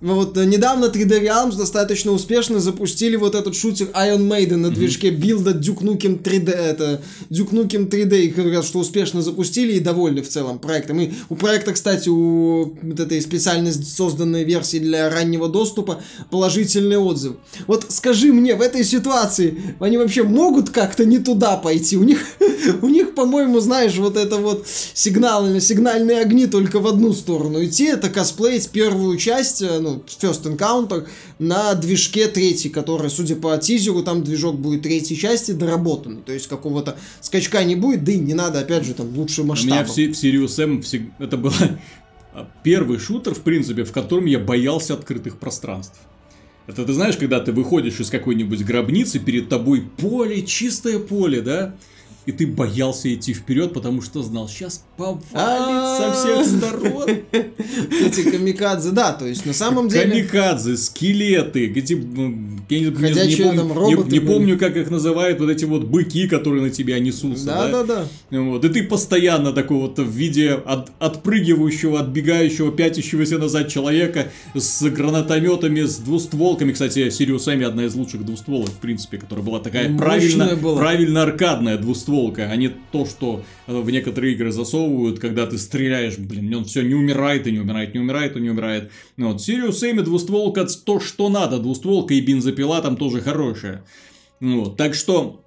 Ну вот недавно три дэ Realms достаточно успешно запустили вот этот шутер Iron Maiden на движке билда Duke Nukem три дэ. Это Duke Nukem три дэ, и говорят, что успешно запустили и довольны в целом проектом. И у проекта, кстати, у вот этой специально созданной версии для раннего доступа положительный отзыв. Вот скажи мне, в этой ситуации они вообще могут как-то не туда пойти? У них, у них, по-моему, знаешь, вот это вот сигналы, сигнальные огни только в одну сторону идти. Это косплеить первую часть, ну, First Encounter на движке третьей, который, судя по тизеру, там движок будет третьей части доработанный, то есть какого-то скачка не будет, да и не надо, опять же, там лучше масштаб. У меня в, в Serious Sam это был первый шутер, в принципе, в котором я боялся открытых пространств. Это ты знаешь, когда ты выходишь из какой-нибудь гробницы, перед тобой поле, чистое поле, да? И ты боялся идти вперед, потому что знал, сейчас повалит со всех сторон. Эти камикадзе, да, то есть на самом деле... Камикадзе, скелеты, не помню, как их называют, вот эти вот быки, которые на тебя несутся. Да, да, да. И ты постоянно такой вот в виде отпрыгивающего, отбегающего, пятящегося назад человека с гранатометами, с двустволками. Кстати, Serious Sam одна из лучших двустволок, в принципе, которая была такая правильно аркадная двустволка. А не то, что в некоторые игры засовывают, когда ты стреляешь, блин, он все не умирает и не умирает, не умирает и не умирает. Вот, Serious Sam двустволка то, что надо, двустволка и бензопила там тоже хорошая. Вот, так что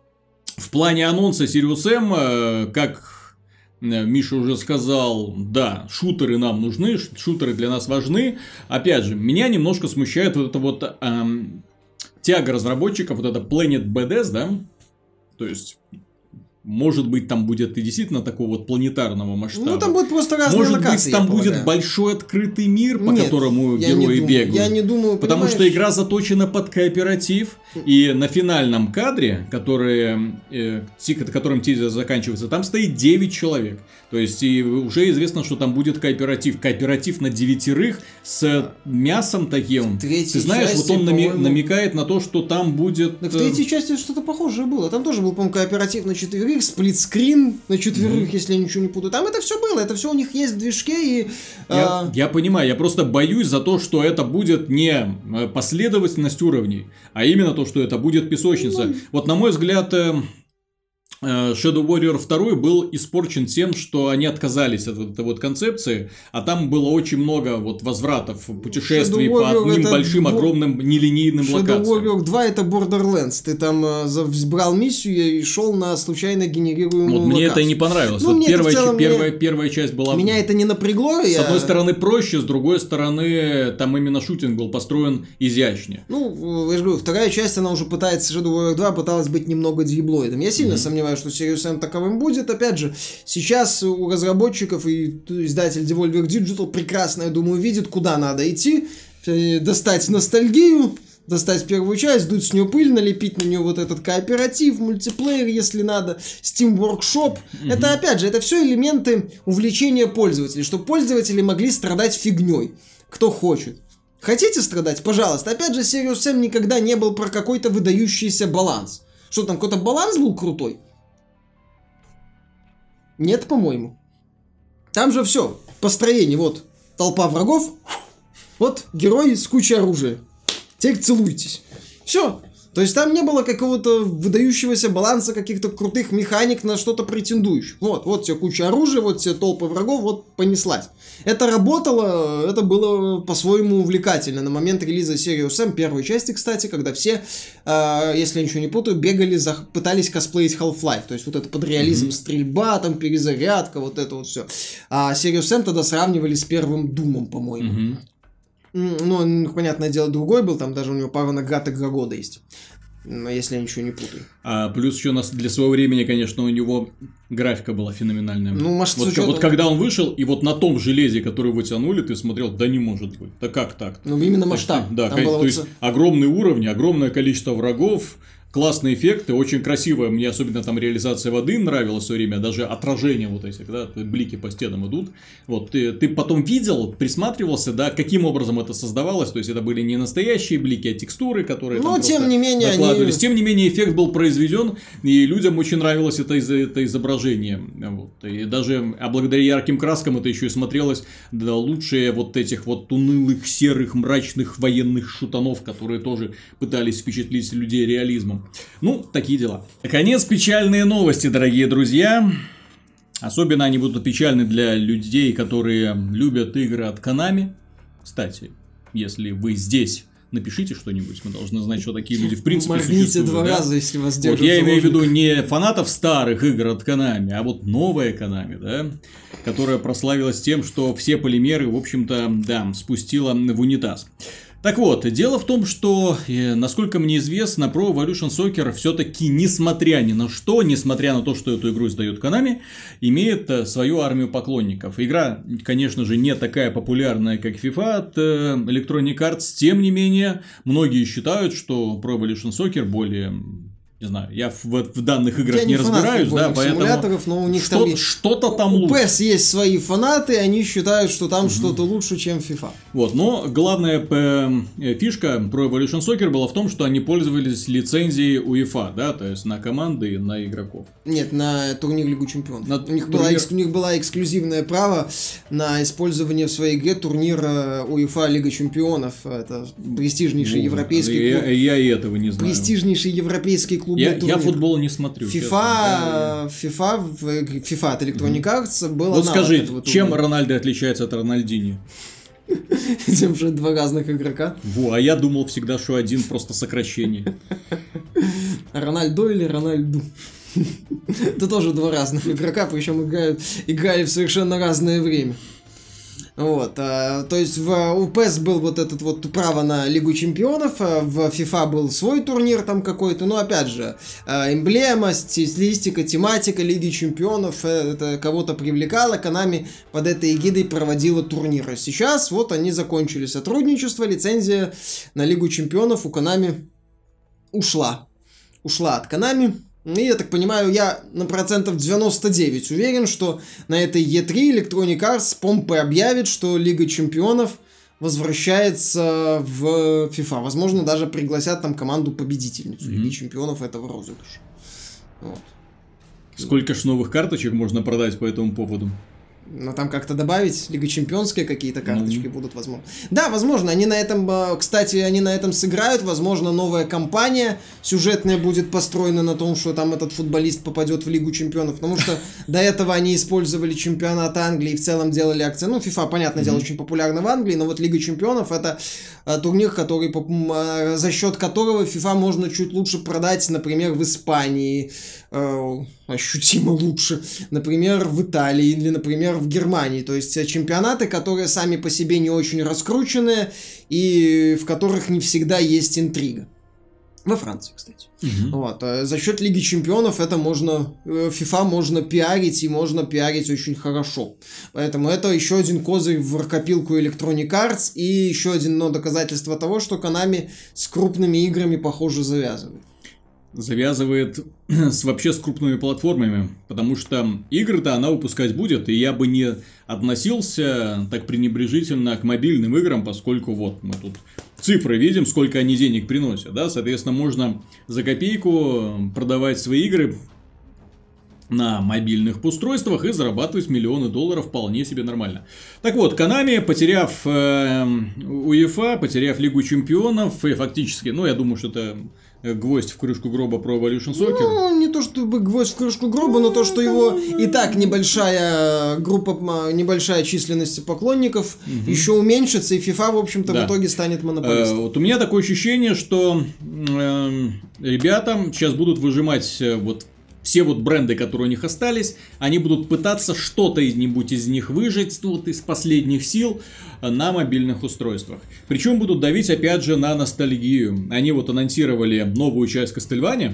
в плане анонса Serious Sam, как Миша уже сказал, да, шутеры нам нужны, шутеры для нас важны. Опять же, меня немножко смущает вот эта вот эм, тяга разработчиков, вот это Planet би ди эс, да, то есть... Может быть, там будет и действительно такого вот планетарного масштаба. Ну, там будет просто разные Может локации, быть, там будет большой открытый мир, по Нет, которому герои не бегают. Я не думаю, Потому понимаешь? что игра заточена под кооператив. И на финальном кадре, который, э, которым тизер заканчивается, там стоит девять человек. То есть, и уже известно, что там будет кооператив. Кооператив на девятерых с мясом таким. Ты знаешь, части, вот он нами- намекает на то, что там будет... Так в третьей части что-то похожее было. Там тоже был, по-моему, кооператив на четверых. Сплитскрин на четверых, mm-hmm. если я ничего не путаю. Там это все было, это все у них есть в движке. И, я, э... я понимаю, я просто боюсь за то, что это будет не последовательность уровней, а именно то, что это будет песочница. Mm-hmm. Вот на мой взгляд, Shadow Warrior два был испорчен тем, что они отказались от вот этой вот концепции, а там было очень много вот возвратов, путешествий по одним большим, бо... огромным, нелинейным Shadow локациям. Shadow Warrior два это Borderlands, ты там э, брал миссию и шел на случайно генерируемую вот локацию. Мне это и не понравилось, ну, вот первая, ч... первая, мне... первая часть была... Меня это не напрягло, С я... одной стороны проще, с другой стороны там именно шутинг был построен изящнее. Ну, я же говорю, вторая часть, она уже пытается, Shadow Warrior два пыталась быть немного диеблоидом, я сильно mm-hmm. сомневаюсь, что Serious Sam таковым будет. Опять же, сейчас у разработчиков и издатель Devolver Digital прекрасно, я думаю, видит, куда надо идти, достать ностальгию, достать первую часть, дуть с нее пыль, налепить на нее вот этот кооператив, мультиплеер, если надо, Steam Workshop. Mm-hmm. Это, опять же, это все элементы увлечения пользователей, чтобы пользователи могли страдать фигней, кто хочет. Хотите страдать? Пожалуйста. Опять же, Serious Sam никогда не был про какой-то выдающийся баланс. Что там, какой-то баланс был крутой? Нет, по-моему. Там же все. построение, вот, толпа врагов, вот, герой с кучей оружия. Теперь целуйтесь. Все. То есть там не было какого-то выдающегося баланса, каких-то крутых механик на что-то претендующих. Вот, вот тебе куча оружия, вот тебе толпа врагов, вот понеслась. Это работало, это было по-своему увлекательно. На момент релиза Serious Sam первой части, кстати, когда все, э, если я ничего не путаю, бегали, за, пытались косплеить Half-Life. То есть вот это под реализм, mm-hmm. стрельба, там перезарядка, вот это вот все. А Serious Sam тогда сравнивали с первым Думом, по-моему. Mm-hmm. Ну, понятное дело, другой был, там даже у него пара наград Игра года есть, если я ничего не путаю. А плюс еще у нас для своего времени, конечно, у него графика была феноменальная. Ну, может, вот, учетом... вот когда он вышел, и вот на том железе, которое вытянули, ты смотрел, да не может быть, да как так? Ну, именно масштаб. Да, там конечно, было... то есть огромные уровни, огромное количество врагов. Классные эффекты, очень красивые. Мне особенно там реализация воды нравилась все время, даже отражение вот эти, когда блики по стенам идут. Вот, ты, ты потом видел, присматривался, да, каким образом это создавалось. То есть это были не настоящие блики, а текстуры, которые там просто накладывались. Тем не менее, эффект был произведен, и людям очень нравилось это, это изображение. Вот. И даже а благодаря ярким краскам это еще и смотрелось, да, лучше вот этих вот унылых, серых, мрачных военных шутанов, которые тоже пытались впечатлить людей реализмом. Ну, такие дела. Наконец, печальные новости, дорогие друзья. Особенно они будут печальны для людей, которые любят игры от Konami. Кстати, если вы здесь, напишите что-нибудь. Мы должны знать, что такие люди в принципе Моргните существуют. Моргните два да? раза, если вас держат вот, я заложник. Имею в виду не фанатов старых игр от Konami, а вот новая Konami, да, которая прославилась тем, что все полимеры, в общем-то, да, спустила в унитаз. Так вот, дело в том, что, насколько мне известно, Pro Evolution Soccer все-таки, несмотря ни на что, несмотря на то, что эту игру издает Konami, имеет свою армию поклонников. Игра, конечно же, не такая популярная, как FIFA от Electronic Arts, тем не менее, многие считают, что Pro Evolution Soccer более... Не знаю, я в, в данных играх я не, не разбираюсь, да, поэтому но у них что, там есть... что-то там лучше. У пэ эс есть свои фанаты, они считают, что там угу. что-то лучше, чем FIFA. Вот, но главная фишка Pro Evolution Soccer была в том, что они пользовались лицензией УЕФА, да, то есть на команды и на игроков. Нет, на турнир Лигу Чемпионов. На у, турнир... них была, у них было эксклюзивное право на использование в своей игре турнира УЕФА Лига Чемпионов. Это престижнейший ну, европейский я, клуб. Я и этого не знаю. Престижнейший европейский клуб. Я, я футбол не смотрю. FIFA, FIFA, FIFA от Electronic Arts mm. было. Вот скажи, чем Рональдо отличается от Рональдини? Тем, что это два разных игрока. Во, а я думал всегда, что один просто сокращение. Рональдо или Рональду? Это тоже два разных игрока, причем играют, играли в совершенно разное время. Вот, а, то есть в, у пэ эс был вот этот вот право на Лигу Чемпионов, а в FIFA был свой турнир там какой-то, но опять же, эмблема, стилистика, тематика Лиги Чемпионов, это кого-то привлекало, Konami под этой эгидой проводила турниры. Сейчас вот они закончили сотрудничество, лицензия на Лигу Чемпионов у Konami ушла, ушла от Konami. И, я так понимаю, я на процентов девяносто девять уверен, что на этой и три Electronic Arts с помпой объявит, что Лига Чемпионов возвращается в FIFA. Возможно, даже пригласят там команду-победительницу mm-hmm. Лиги Чемпионов этого розыгрыша. Вот. Сколько ж новых карточек можно продать по этому поводу? Но там как-то добавить, Лига Чемпионская какие-то карточки mm-hmm. будут, возможно. Да, возможно, они на этом, кстати, они на этом сыграют, возможно, новая кампания сюжетная будет построена на том, что там этот футболист попадет в Лигу Чемпионов, потому что до этого они использовали чемпионат Англии и в целом делали акции. Ну, FIFA, понятное дело, очень популярна в Англии, но вот Лига Чемпионов — это турнир, который, за счет которого FIFA можно чуть лучше продать, например, в Испании, ощутимо лучше, например, в Италии или, например, в Германии. То есть чемпионаты, которые сами по себе не очень раскрученные и в которых не всегда есть интрига. Во Франции, кстати. Угу. Вот. За счет Лиги Чемпионов это можно, FIFA можно пиарить, и можно пиарить очень хорошо. Поэтому это еще один козырь в копилку Electronic Arts и еще одно доказательство того, что Konami с крупными играми, похоже, завязывает. Завязывает с, вообще с крупными платформами, потому что игры-то она выпускать будет, и я бы не относился так пренебрежительно к мобильным играм, поскольку вот мы тут цифры видим, сколько они денег приносят, да, соответственно, можно за копейку продавать свои игры. на мобильных устройствах и зарабатывать миллионы долларов вполне себе нормально. Так вот, Konami, потеряв э, УЕФА, потеряв Лигу Чемпионов, и фактически, ну, я думаю, что это гвоздь в крышку гроба про Evolution Soccer. Ну, не то чтобы гвоздь в крышку гроба, но то, что его и так небольшая группа, небольшая численность поклонников угу. еще уменьшится, и FIFA, в общем-то, да. в итоге станет монополистом. Э, вот у меня такое ощущение, что э, ребятам сейчас будут выжимать э, вот все вот бренды, которые у них остались, они будут пытаться что-то-нибудь из них выжать вот из последних сил на мобильных устройствах. Причем будут давить опять же на ностальгию. Они вот анонсировали новую часть Castlevania.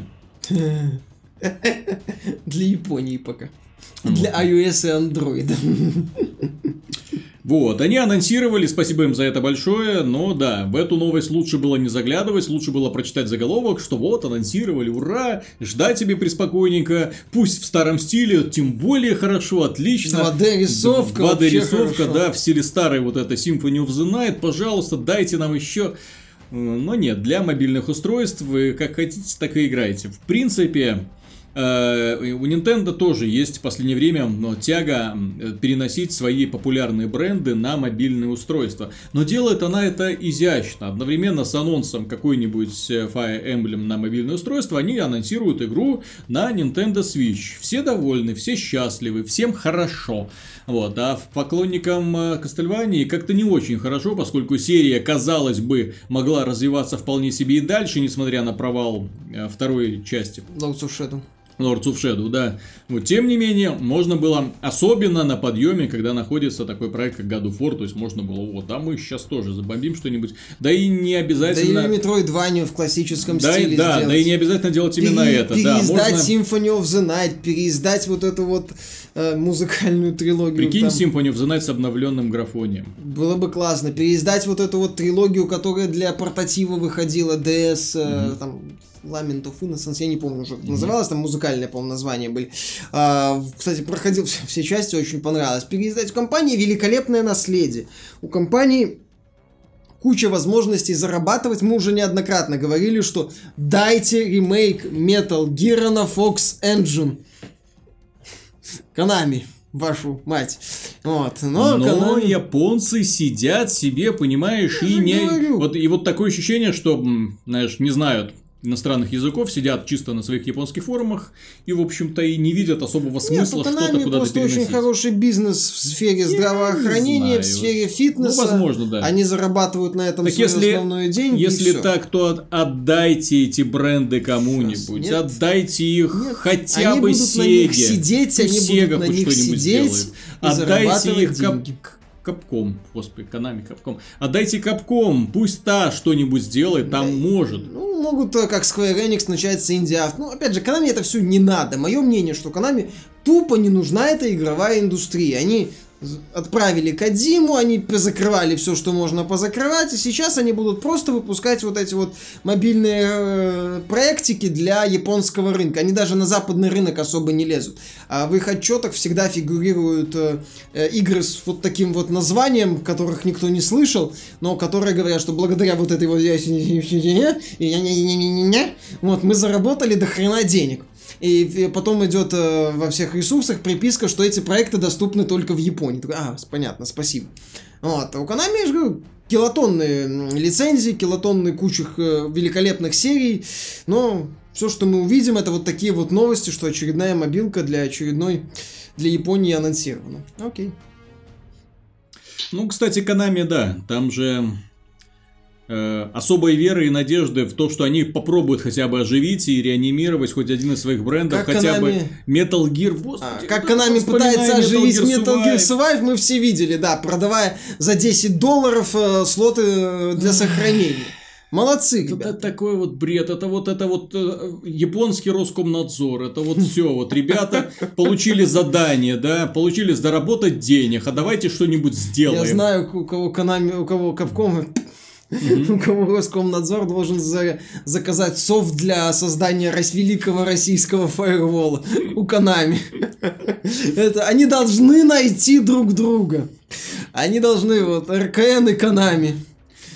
Для Японии пока. Для iOS и Android. Вот, они анонсировали, спасибо им за это большое, но да, в эту новость лучше было не заглядывать, лучше было прочитать заголовок, что вот, анонсировали, ура, ждать тебе преспокойненько, пусть в старом стиле, тем более хорошо, отлично. два дэ-рисовка, два дэ-рисовка, да, в стиле старой вот этой Symphony of the Night, пожалуйста, дайте нам еще... Но нет, для мобильных устройств вы как хотите, так и играйте. В принципе... У Nintendo тоже есть в последнее время но, тяга переносить свои популярные бренды на мобильные устройства. Но делает она это изящно. Одновременно с анонсом какой-нибудь Fire Emblem на мобильное устройство они анонсируют игру на Nintendo Switch. Все довольны, все счастливы, всем хорошо. Вот. А поклонникам Castlevania как-то не очень хорошо, поскольку серия, казалось бы, могла развиваться вполне себе и дальше, несмотря на провал второй части. Lords of Shadow. Lords of Shadow, да. Но, тем не менее, можно было, особенно на подъеме, когда находится такой проект, как God of War, то есть можно было, вот, да, мы сейчас тоже забомбим что-нибудь. Да и не обязательно... Да и Metroidvania в классическом да, стиле да, сделать. Да, и не обязательно делать именно Пере... это. Переиздать да, Symphony можно... of the Night, переиздать вот эту вот э, музыкальную трилогию. Прикинь, там... Symphony of the Night с обновленным графонием. Было бы классно. Переиздать вот эту вот трилогию, которая для портатива выходила, ди эс, э, mm-hmm. там... Lament of Innocence, я не помню уже, как mm-hmm. называлось, там музыкальное, по-моему, название были. А, кстати, проходил все, все части, очень понравилось. Переиздать у компании великолепное наследие. У компании куча возможностей зарабатывать. Мы уже неоднократно говорили, что дайте ремейк Metal Gear на Fox Engine. Konami. Вашу мать. Вот. Но, Но Konami... японцы сидят себе, понимаешь, я и не... Вот, и вот такое ощущение, что, знаешь, не знают иностранных языков, сидят чисто на своих японских форумах и, в общем-то, и не видят особого смысла. Нет, что-то куда-то переносить. Просто очень хороший бизнес в сфере здравоохранения, в сфере фитнеса. Ну, возможно, да. Они зарабатывают на этом свои основные деньги. Если так, то отдайте эти бренды кому-нибудь. Нет. Отдайте их Нет. хотя они бы Sega. Они будут на них сидеть, они Sega будут на них сидеть и отдайте зарабатывать их деньги. Капком, господи, Konami, Капком. Отдайте Капком, пусть та что-нибудь сделает, там да, может. Ну, могут, как Square Enix, начать с инди-авт. Ну, опять же, Konami это все не надо. Мое мнение, что Konami тупо не нужна эта игровая индустрия. Они отправили Кодзиму, они позакрывали все, что можно позакрывать, и сейчас они будут просто выпускать вот эти вот мобильные э, проектики для японского рынка. Они даже на западный рынок особо не лезут. А в их отчетах всегда фигурируют э, э, игры с вот таким вот названием, которых никто не слышал, но которые говорят, что благодаря вот этой вот вот мы заработали до хрена денег. И потом идет э, во всех ресурсах приписка, что эти проекты доступны только в Японии. А, понятно, спасибо. Вот. А у Konami, я же говорю, килотонные лицензии, килотонные кучи э, великолепных серий. Но все, что мы увидим, это вот такие вот новости, что очередная мобилка для очередной, для Японии анонсирована. Окей. Ну, кстати, Konami, да, там же... особой веры и надежды в то, что они попробуют хотя бы оживить и реанимировать хоть один из своих брендов, как хотя Konami... бы Metal Gear. Господи, а, как Konami пытается оживить Metal Gear Survive. Survive, мы все видели, да, продавая за десять долларов э, слоты для сохранения. Молодцы, ребята. Это такой вот бред, это вот это вот японский Роскомнадзор, это вот все, вот ребята получили задание, да, получили заработать денег, а давайте что-нибудь сделаем. Я знаю, у кого Konami, у кого Capcom... У кого Роскомнадзор должен за- заказать софт для создания рос- великого российского фаервола у Konami. Это, они должны найти друг друга. Они должны, вот, эр ка эн и Konami.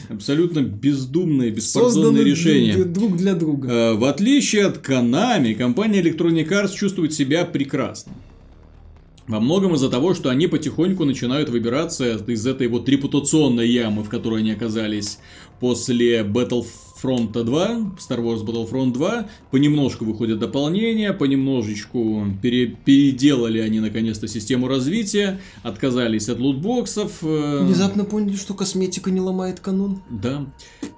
Абсолютно бездумное, беспардонное решение. Друг для друга. В отличие от Konami, компания Electronic Arts чувствует себя прекрасно. Во многом из-за того, что они потихоньку начинают выбираться из этой вот репутационной ямы, в которой они оказались после Battlefront два, Star Wars Battlefront два. Понемножку выходят дополнения, понемножечку пере- переделали они наконец-то систему развития, отказались от лутбоксов. Внезапно поняли, что косметика не ломает канон. Да.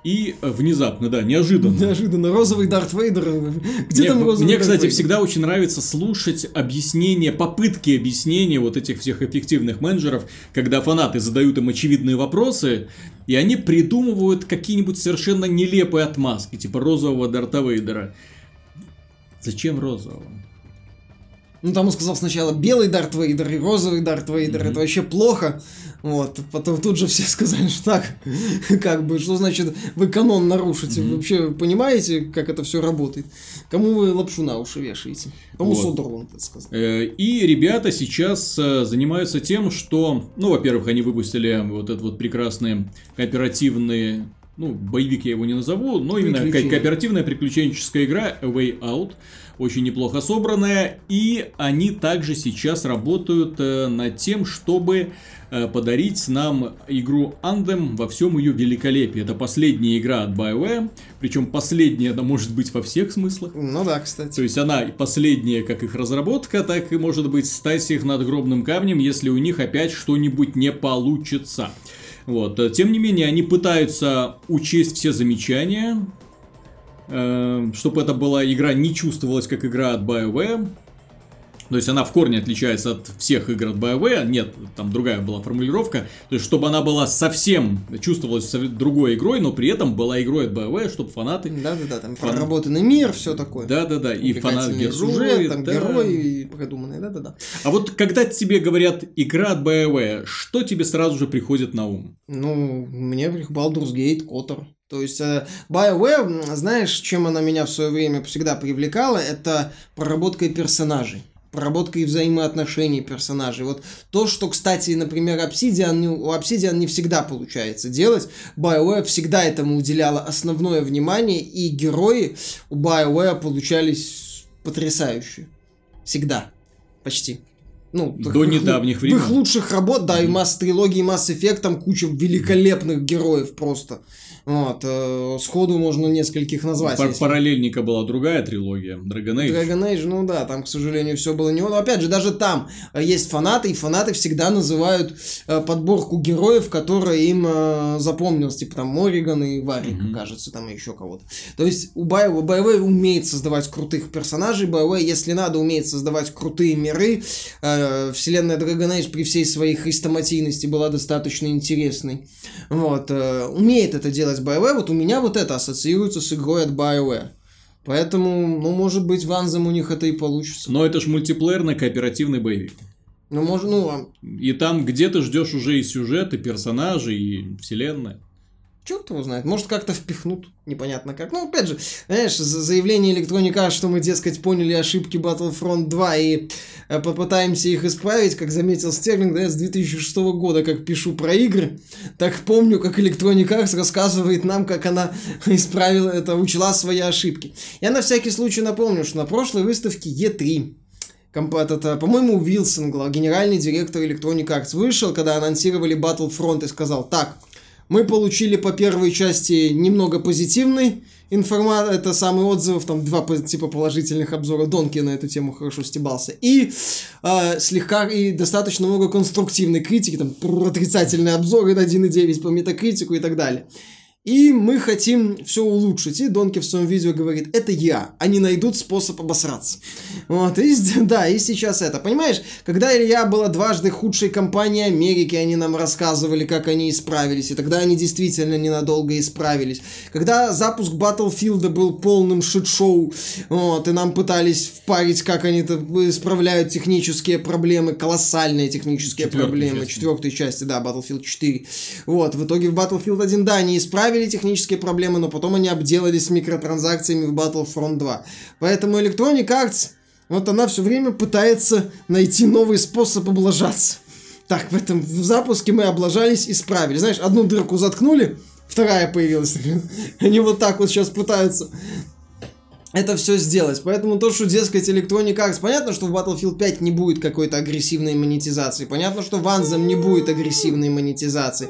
И внезапно, да, неожиданно. Неожиданно. Розовый Дарт Вейдер. Где мне, там розовый Мне, Дарт кстати, Вейдер? Всегда очень нравится слушать объяснения, попытки объяснения вот этих всех эффективных менеджеров, когда фанаты задают им очевидные вопросы, и они придумывают какие-нибудь совершенно нелепые отмазки, типа розового Дарта Вейдера. Зачем розового? Ну, там он сказал сначала белый Дарт Вейдер и розовый Дарт Вейдер, mm-hmm. это вообще плохо. Вот, потом тут же все сказали, что так, как бы, что значит вы канон нарушите, mm-hmm. вы вообще понимаете, как это все работает? Кому вы лапшу на уши вешаете? Кому вот. Содорланд это сказал. И ребята сейчас занимаются тем, что, ну, во-первых, они выпустили вот этот вот прекрасный кооперативный, ну, боевик я его не назову, но именно кооперативная приключенческая игра A Way Out. Очень неплохо собранная, и они также сейчас работают э, над тем, чтобы э, подарить нам игру Anthem во всем ее великолепии. Это последняя игра от BioWare, причем последняя она может быть во всех смыслах. Ну да, кстати. То есть она последняя, как их разработка, так и может быть стать их надгробным камнем, если у них опять что-нибудь не получится. Вот. Тем не менее, они пытаются учесть все замечания, чтобы эта была игра не чувствовалась как игра от BioWare. То есть она в корне отличается от всех игр от BioWare. Нет, там другая была формулировка. То есть чтобы она была совсем чувствовалась другой игрой, но при этом была игрой от BioWare, чтобы фанаты. Да, да, да, там фан... проработанный мир, все такое. Да, да, да. И фанаты герои, там да. герои придуманные, да, да, да. А вот когда тебе говорят игра от BioWare, что тебе сразу же приходит на ум? Ну, мне Baldur's Gate, Kotor. То есть BioWare, знаешь, чем она меня в свое время всегда привлекала, это проработкой персонажей, проработкой взаимоотношений персонажей. Вот то, что, кстати, например, Obsidian, у Obsidian не всегда получается делать, BioWare всегда этому уделяла основное внимание, и герои у BioWare получались потрясающие. Всегда. Почти. Ну, до недавних времен. В их лучших работ, да, и масс-трилогии, масс-эффект, там куча великолепных героев просто. Вот, э, сходу можно нескольких назвать. Пар- параллельника была другая трилогия, Dragon Age. Dragon Age, ну да, там, к сожалению, все было не он. Но опять же, даже там есть фанаты, и фанаты всегда называют э, подборку героев, которая им э, запомнилась, типа там Морриган и Варик, mm-hmm. кажется, там и еще кого-то. То есть у BioWare, BioWare умеет создавать крутых персонажей, BioWare, если надо, умеет создавать крутые миры, э, вселенная Dragon Age при всей своей хрестоматийности была достаточно интересной. Вот. Умеет это делать BioWare. Вот у меня вот это ассоциируется с игрой от BioWare. Поэтому, ну, может быть, в Anthem у них это и получится. Но это ж мультиплеерно-кооперативный боевик. Ну, можно, ну... И там где-то ждешь уже и сюжет, и персонажей, и вселенная. Черт его знает, может как-то впихнут, непонятно как. Ну, опять же, знаешь, заявление Electronic Arts, что мы, дескать, поняли ошибки Battlefront два и э, попытаемся их исправить, как заметил Стерлинг, да, я с две тысячи шестого года как пишу про игры, так помню, как Electronic Arts рассказывает нам, как она исправила это, учла свои ошибки. Я на всякий случай напомню, что на прошлой выставке и три... Этот, по-моему, Уилсон, генеральный директор Electronic Arts, вышел, когда анонсировали Battlefront, и сказал: так... Мы получили по первой части немного позитивной информации, это самый отзывов, там два типа положительных обзора, Донки на эту тему хорошо стебался, и э, слегка и достаточно много конструктивной критики, там отрицательные обзоры, один и девять по метакритику и так далее. И мы хотим все улучшить. И Донки в своем видео говорит: это я. Они найдут способ обосраться. Вот, и, да, и сейчас это. Понимаешь, когда Илья была дважды худшей компанией Америки, они нам рассказывали, как они исправились. И тогда они действительно ненадолго исправились. Когда запуск Battlefield был полным шит-шоу, вот, и нам пытались впарить, как они исправляют технические проблемы, колоссальные технические четвертой проблемы. Части. Четвертой части, да, Battlefield четыре. Вот, в итоге в Battlefield один, да, они исправили технические проблемы, но потом они обделались с микротранзакциями в Battlefront два. Поэтому Electronic Arts, вот она все время пытается найти новый способ облажаться. Так, в этом в запуске мы облажались и справили. Знаешь, одну дырку заткнули, вторая появилась. Они вот так вот сейчас пытаются это все сделать. Поэтому то, что, дескать, Electronic Arts... Понятно, что в Battlefield пять не будет какой-то агрессивной монетизации. Понятно, что в Anthem не будет агрессивной монетизации.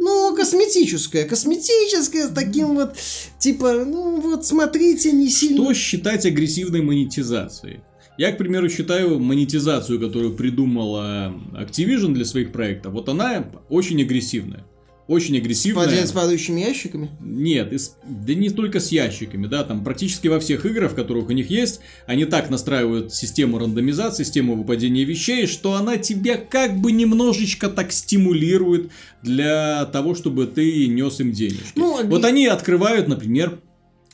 Ну, косметическая. Косметическая с таким вот... Типа, ну вот, смотрите, не сильно... Что считать агрессивной монетизацией? Я, к примеру, считаю монетизацию, которую придумала Activision для своих проектов. Вот она очень агрессивная. Очень агрессивная. С падающими ящиками? Нет, из... да не только с ящиками, да, там практически во всех играх, которых у них есть, они так настраивают систему рандомизации, систему выпадения вещей, что она тебя как бы немножечко так стимулирует для того, чтобы ты нес им денежки. Ну, а... Вот они открывают, например,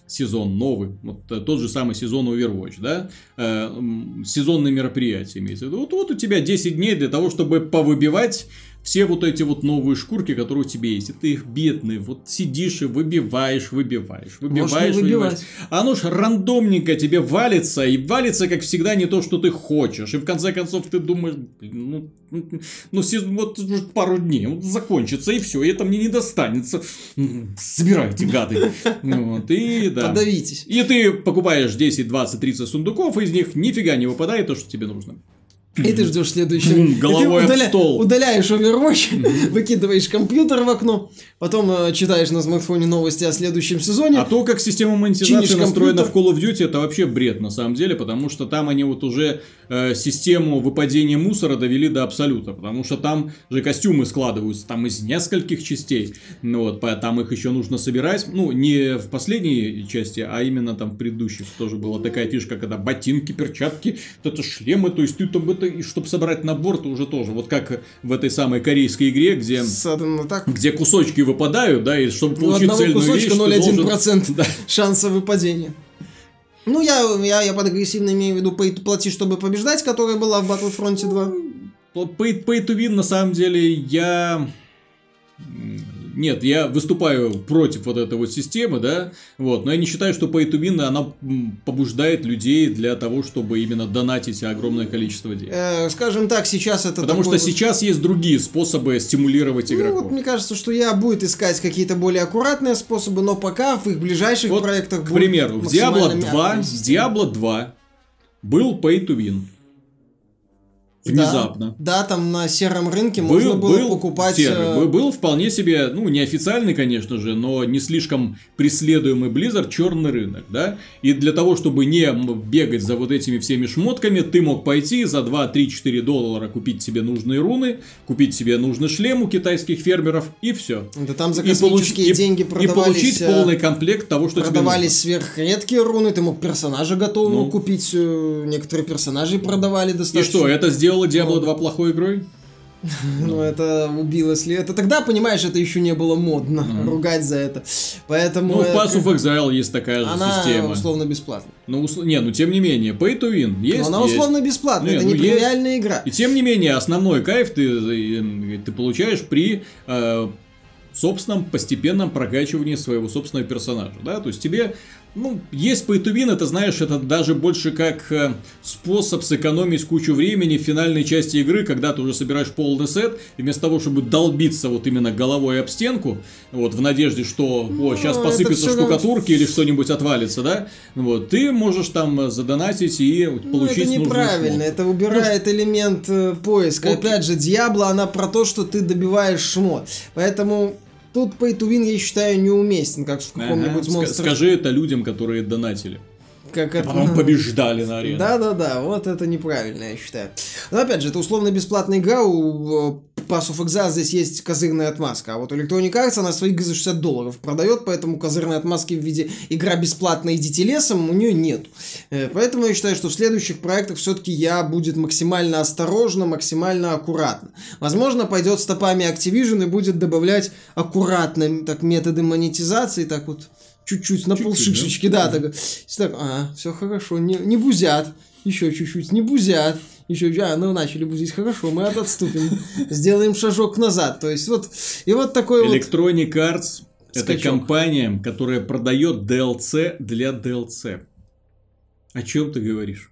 сезон новый, вот тот же самый сезон Overwatch, да, э, сезонные мероприятия имеется в виду. Вот, вот у тебя десять дней для того, чтобы повыбивать все вот эти вот новые шкурки, которые у тебя есть. И ты их бедный, вот сидишь и выбиваешь, выбиваешь, выбиваешь, выбиваешь. Оно ж рандомненько тебе валится, и валится, как всегда, не то, что ты хочешь. И в конце концов ты думаешь, блин, ну, ну вот пару дней, вот закончится, и все, и это мне не достанется. Собирайте, гады. Вот, и да. Подавитесь. И ты покупаешь десять, двадцать, тридцать сундуков, и из них нифига не выпадает то, что тебе нужно. И ты ждешь следующего. Головой об стол. Удаляешь Overwatch, выкидываешь компьютер в окно, потом э, читаешь на смартфоне новости о следующем сезоне. А то, как система монетизации настроена в Call of Duty, это вообще бред на самом деле, потому что там они вот уже э, систему выпадения мусора довели до абсолюта, потому что там же костюмы складываются, там из нескольких частей, вот, там их еще нужно собирать, ну, не в последней части, а именно там в предыдущих тоже была такая фишка, когда ботинки, перчатки, это шлемы, то есть ты там это... И чтобы собрать набор, то уже тоже. Вот как в этой самой корейской игре, где, где кусочки выпадают, да, и чтобы получить ну, цельную кусочка, вещь, ноль целых одна десятая процента должен... шанса выпадения. Ну, я, я, я под агрессивно имею в виду плати, чтобы побеждать, которая была в Battlefront два. Pay, pay to win, на самом деле, я... Нет, я выступаю против вот этой вот системы, да, вот, но я не считаю, что pay to win, она побуждает людей для того, чтобы именно донатить огромное количество денег. Э, скажем так, сейчас это... Потому что вот... сейчас есть другие способы стимулировать ну, игроков. Вот, мне кажется, что я будет искать какие-то более аккуратные способы, но пока в их ближайших вот, проектах... К примеру, в Diablo два был pay to win. Внезапно. Да, да, там на сером рынке был, можно было был покупать... Серый, был вполне себе, ну, неофициальный, конечно же, но не слишком преследуемый Blizzard черный рынок, да? И для того, чтобы не бегать за вот этими всеми шмотками, ты мог пойти за два, три, четыре доллара купить себе нужные руны, купить себе нужный шлем у китайских фермеров, и все. Да там за космические и получ... деньги продавались... И получить полный комплект того, что тебе нужно. Продавались сверхредкие руны, ты мог персонажа готового ну... купить, некоторые персонажи продавали достаточно. И что, это сделано? Сделала Диабло два плохой игрой? Ну, это убило след. Это тогда, понимаешь, это еще не было модно ругать за это. Поэтому. Ну, в Pass of Exile есть такая же система. Она условно бесплатная. Ну, не, ну тем не менее, pay to win есть. Она условно бесплатная, это не премиальная игра. И тем не менее, основной кайф ты получаешь при собственном постепенном прокачивании своего собственного персонажа, да, то есть тебе, ну, есть pay to win, это, знаешь, это даже больше как э, способ сэкономить кучу времени в финальной части игры, когда ты уже собираешь полный сет, и вместо того, чтобы долбиться вот именно головой об стенку, вот, в надежде, что, о, сейчас ну, посыпятся штукатурки или что-нибудь отвалится, да, вот, ты можешь там задонатить и получить нужную. Ну, это неправильно, это убирает ну, элемент э, поиска, окей. Опять же, Diablo, она про то, что ты добиваешь шмот, поэтому... Тут pay to win, я считаю, неуместен, как в каком-нибудь ага. монстре. Скажи это людям, которые донатили. Как это... Потом побеждали на арене. Да-да-да, вот это неправильно, я считаю. Но опять же, это условно-бесплатная игра, у Pass of Exile здесь есть козырная отмазка. А вот у Electronic Arts она свои игры за шестьдесят долларов продает, поэтому козырной отмазки в виде игра бесплатная идите лесом у нее нет. Поэтому я считаю, что в следующих проектах все-таки я будет максимально осторожно, максимально аккуратно. Возможно, пойдет стопами Activision и будет добавлять аккуратно так, методы монетизации, так вот... Чуть-чуть, на полшишечки, да, да, да. Так, а, все хорошо, не, не бузят, еще чуть-чуть, не бузят, еще чуть-чуть, а, ну, начали бузить, хорошо, мы отступим, сделаем шажок назад, то есть, вот, и вот такой вот... Electronic Arts — это компания, которая продает ди эл си для ди эл си. О чем ты говоришь?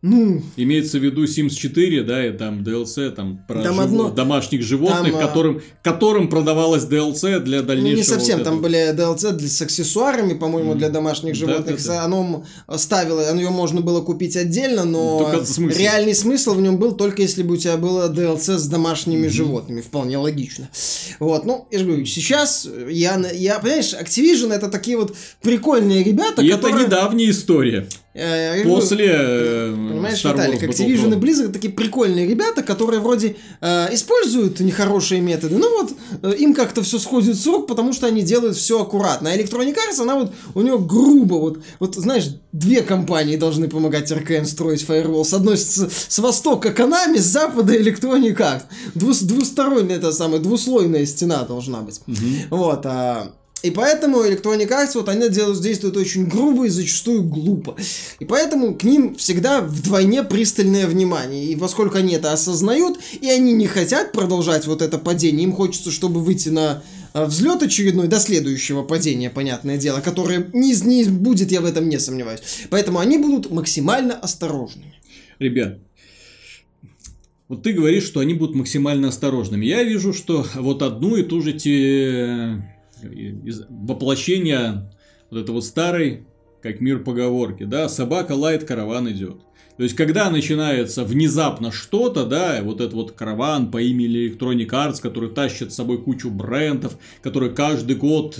Ну, имеется в виду Симс четыре, да, и там ди эл си, там про там жив... одно... домашних животных, там, которым, которым продавалась ди эл си для дальнейшего... Ну, не совсем, вот там были ди эл си для, с аксессуарами, по-моему, mm. для домашних животных. Да, да, да. Оно ставило, ее можно было купить отдельно, но смысл. реальный смысл в нем был только если бы у тебя было ди эл си с домашними mm. животными, вполне логично. Вот, ну, я же говорю, сейчас, я, я понимаешь, Activision это такие вот прикольные ребята, и которые... это недавняя история. После... Понимаешь, Виталик, Activision и Blizzard такие прикольные ребята, которые вроде э, используют нехорошие методы, но вот э, им как-то все сходит с рук, потому что они делают все аккуратно. А Electronic Arts, она вот, у нее грубо, вот, вот знаешь, две компании должны помогать эр кей эм строить фаервол. С одной с, с востока Konami, с запада Electronic Arts. Дву, двусторонняя, это самая, двуслойная стена должна быть. Угу. Вот, а... И поэтому Electronic Arts, вот они делают, действуют очень грубо и зачастую глупо. И поэтому к ним всегда вдвойне пристальное внимание. И поскольку они это осознают, и они не хотят продолжать вот это падение, им хочется, чтобы выйти на взлет очередной до следующего падения, понятное дело, которое не, не будет, я в этом не сомневаюсь. Поэтому они будут максимально осторожными. Ребят, вот ты говоришь, что они будут максимально осторожными. Я вижу, что вот одну и ту же те... воплощение вот этой вот старой, как мир поговорки, да, собака лает, караван идет. То есть, когда начинается внезапно что-то, да, вот этот вот караван по имени Electronic Arts, который тащит с собой кучу брендов, который каждый год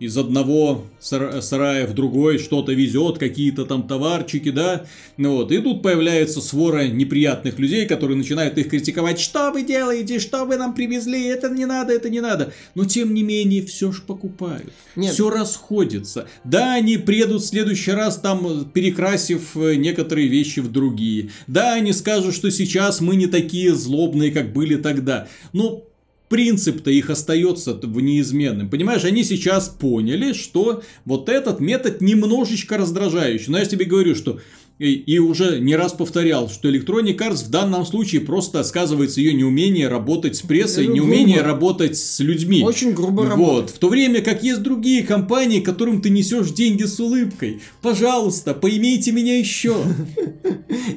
из одного сарая в другой что-то везет, какие-то там товарчики, да, вот, и тут появляется свора неприятных людей, которые начинают их критиковать, что вы делаете, что вы нам привезли, это не надо, это не надо, но тем не менее все ж покупают, все расходится, да, они приедут в следующий раз там, перекрасив некоторые вещи в другие, да, они скажут, что сейчас мы не такие злобные, как были тогда, но принцип-то их остается неизменным. Понимаешь, они сейчас поняли, что вот этот метод немножечко раздражающий. Но я тебе говорю, что и, и уже не раз повторял, что Electronic Arts в данном случае просто сказывается ее неумение работать с прессой, грубо. неумение работать с людьми. Очень грубо вот. работает. В то время как есть другие компании, которым ты несешь деньги с улыбкой. Пожалуйста, поимейте меня еще.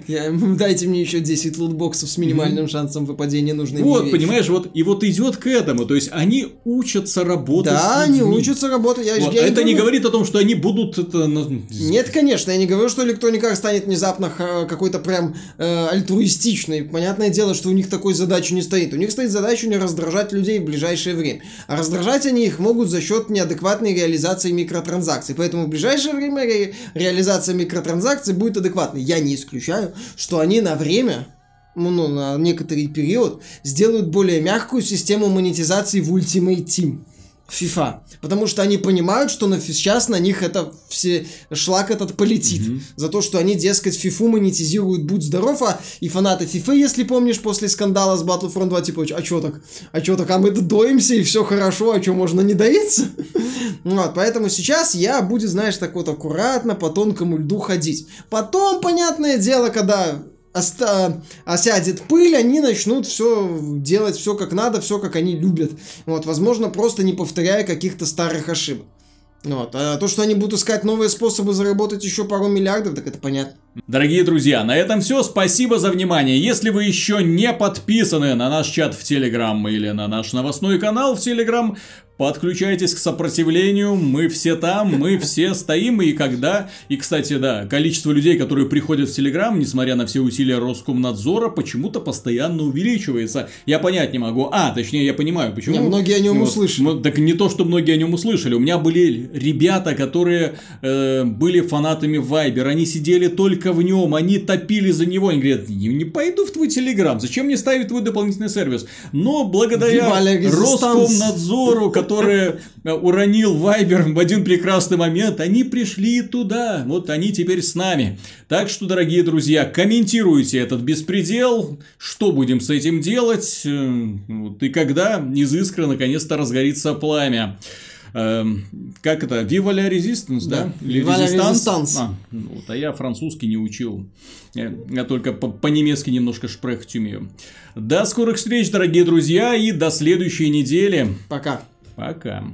Дайте мне еще десять лутбоксов с минимальным шансом выпадения нужной вещи. Вот, понимаешь, вот и вот идет к этому. То есть они учатся работать. Да, они учатся работать. Это не говорит о том, что они будут... Нет, конечно, я не говорю, что Electronic Arts станет внезапно какой-то прям э, альтруистичной. Понятное дело, что у них такой задачи не стоит. У них стоит задача не раздражать людей в ближайшее время. А раздражать они их могут за счет неадекватной реализации микротранзакций. Поэтому в ближайшее время ре- реализация микротранзакций будет адекватной. Я не исключаю, что они на время... ну, на некоторый период, сделают более мягкую систему монетизации в Ultimate Team FIFA. Потому что они понимают, что на, сейчас на них это все, шлак этот полетит. Mm-hmm. За то, что они, дескать, FIFA монетизируют, будь здоров, а и фанаты FIFA, если помнишь, после скандала с Battlefront два, типа, а чё так? А чё так? А мы доимся, и все хорошо, а чё, можно не доиться? Вот, поэтому сейчас я буду, знаешь, так вот аккуратно по тонкому льду ходить. Потом, понятное дело, когда... Оста... осядет пыль, они начнут все делать, все как надо, все как они любят. Вот, возможно, просто не повторяя каких-то старых ошибок. Вот. А то, что они будут искать новые способы заработать еще пару миллиардов, так это понятно. Дорогие друзья, на этом все. Спасибо за внимание. Если вы еще не подписаны на наш чат в Телеграм или на наш новостной канал в Телеграм, подключайтесь к сопротивлению, мы все там, мы все стоим, и когда... И, кстати, да, количество людей, которые приходят в Телеграм, несмотря на все усилия Роскомнадзора, почему-то постоянно увеличивается. Я понять не могу. А, точнее, я понимаю, почему... Не, многие о нем вот. услышали. Так не то, что многие о нем услышали. У меня были ребята, которые э, были фанатами Вайбер, они сидели только в нем, они топили за него. Они говорят, не пойду в твой Телеграм, зачем мне ставить твой дополнительный сервис? Но благодаря Роскомнадзору, который... Которые уронил Вайбер в один прекрасный момент, они пришли туда, вот они теперь с нами. Так что, дорогие друзья, комментируйте этот беспредел, что будем с этим делать, и когда из искры наконец-то разгорится пламя. Как это? Viva la Resistance, да? да? Viva la Resistance. А, вот, а я французский не учил. Я, я только по- по-немецки немножко шпрехать умею. До скорых встреч, дорогие друзья, и до следующей недели. Пока. Пока.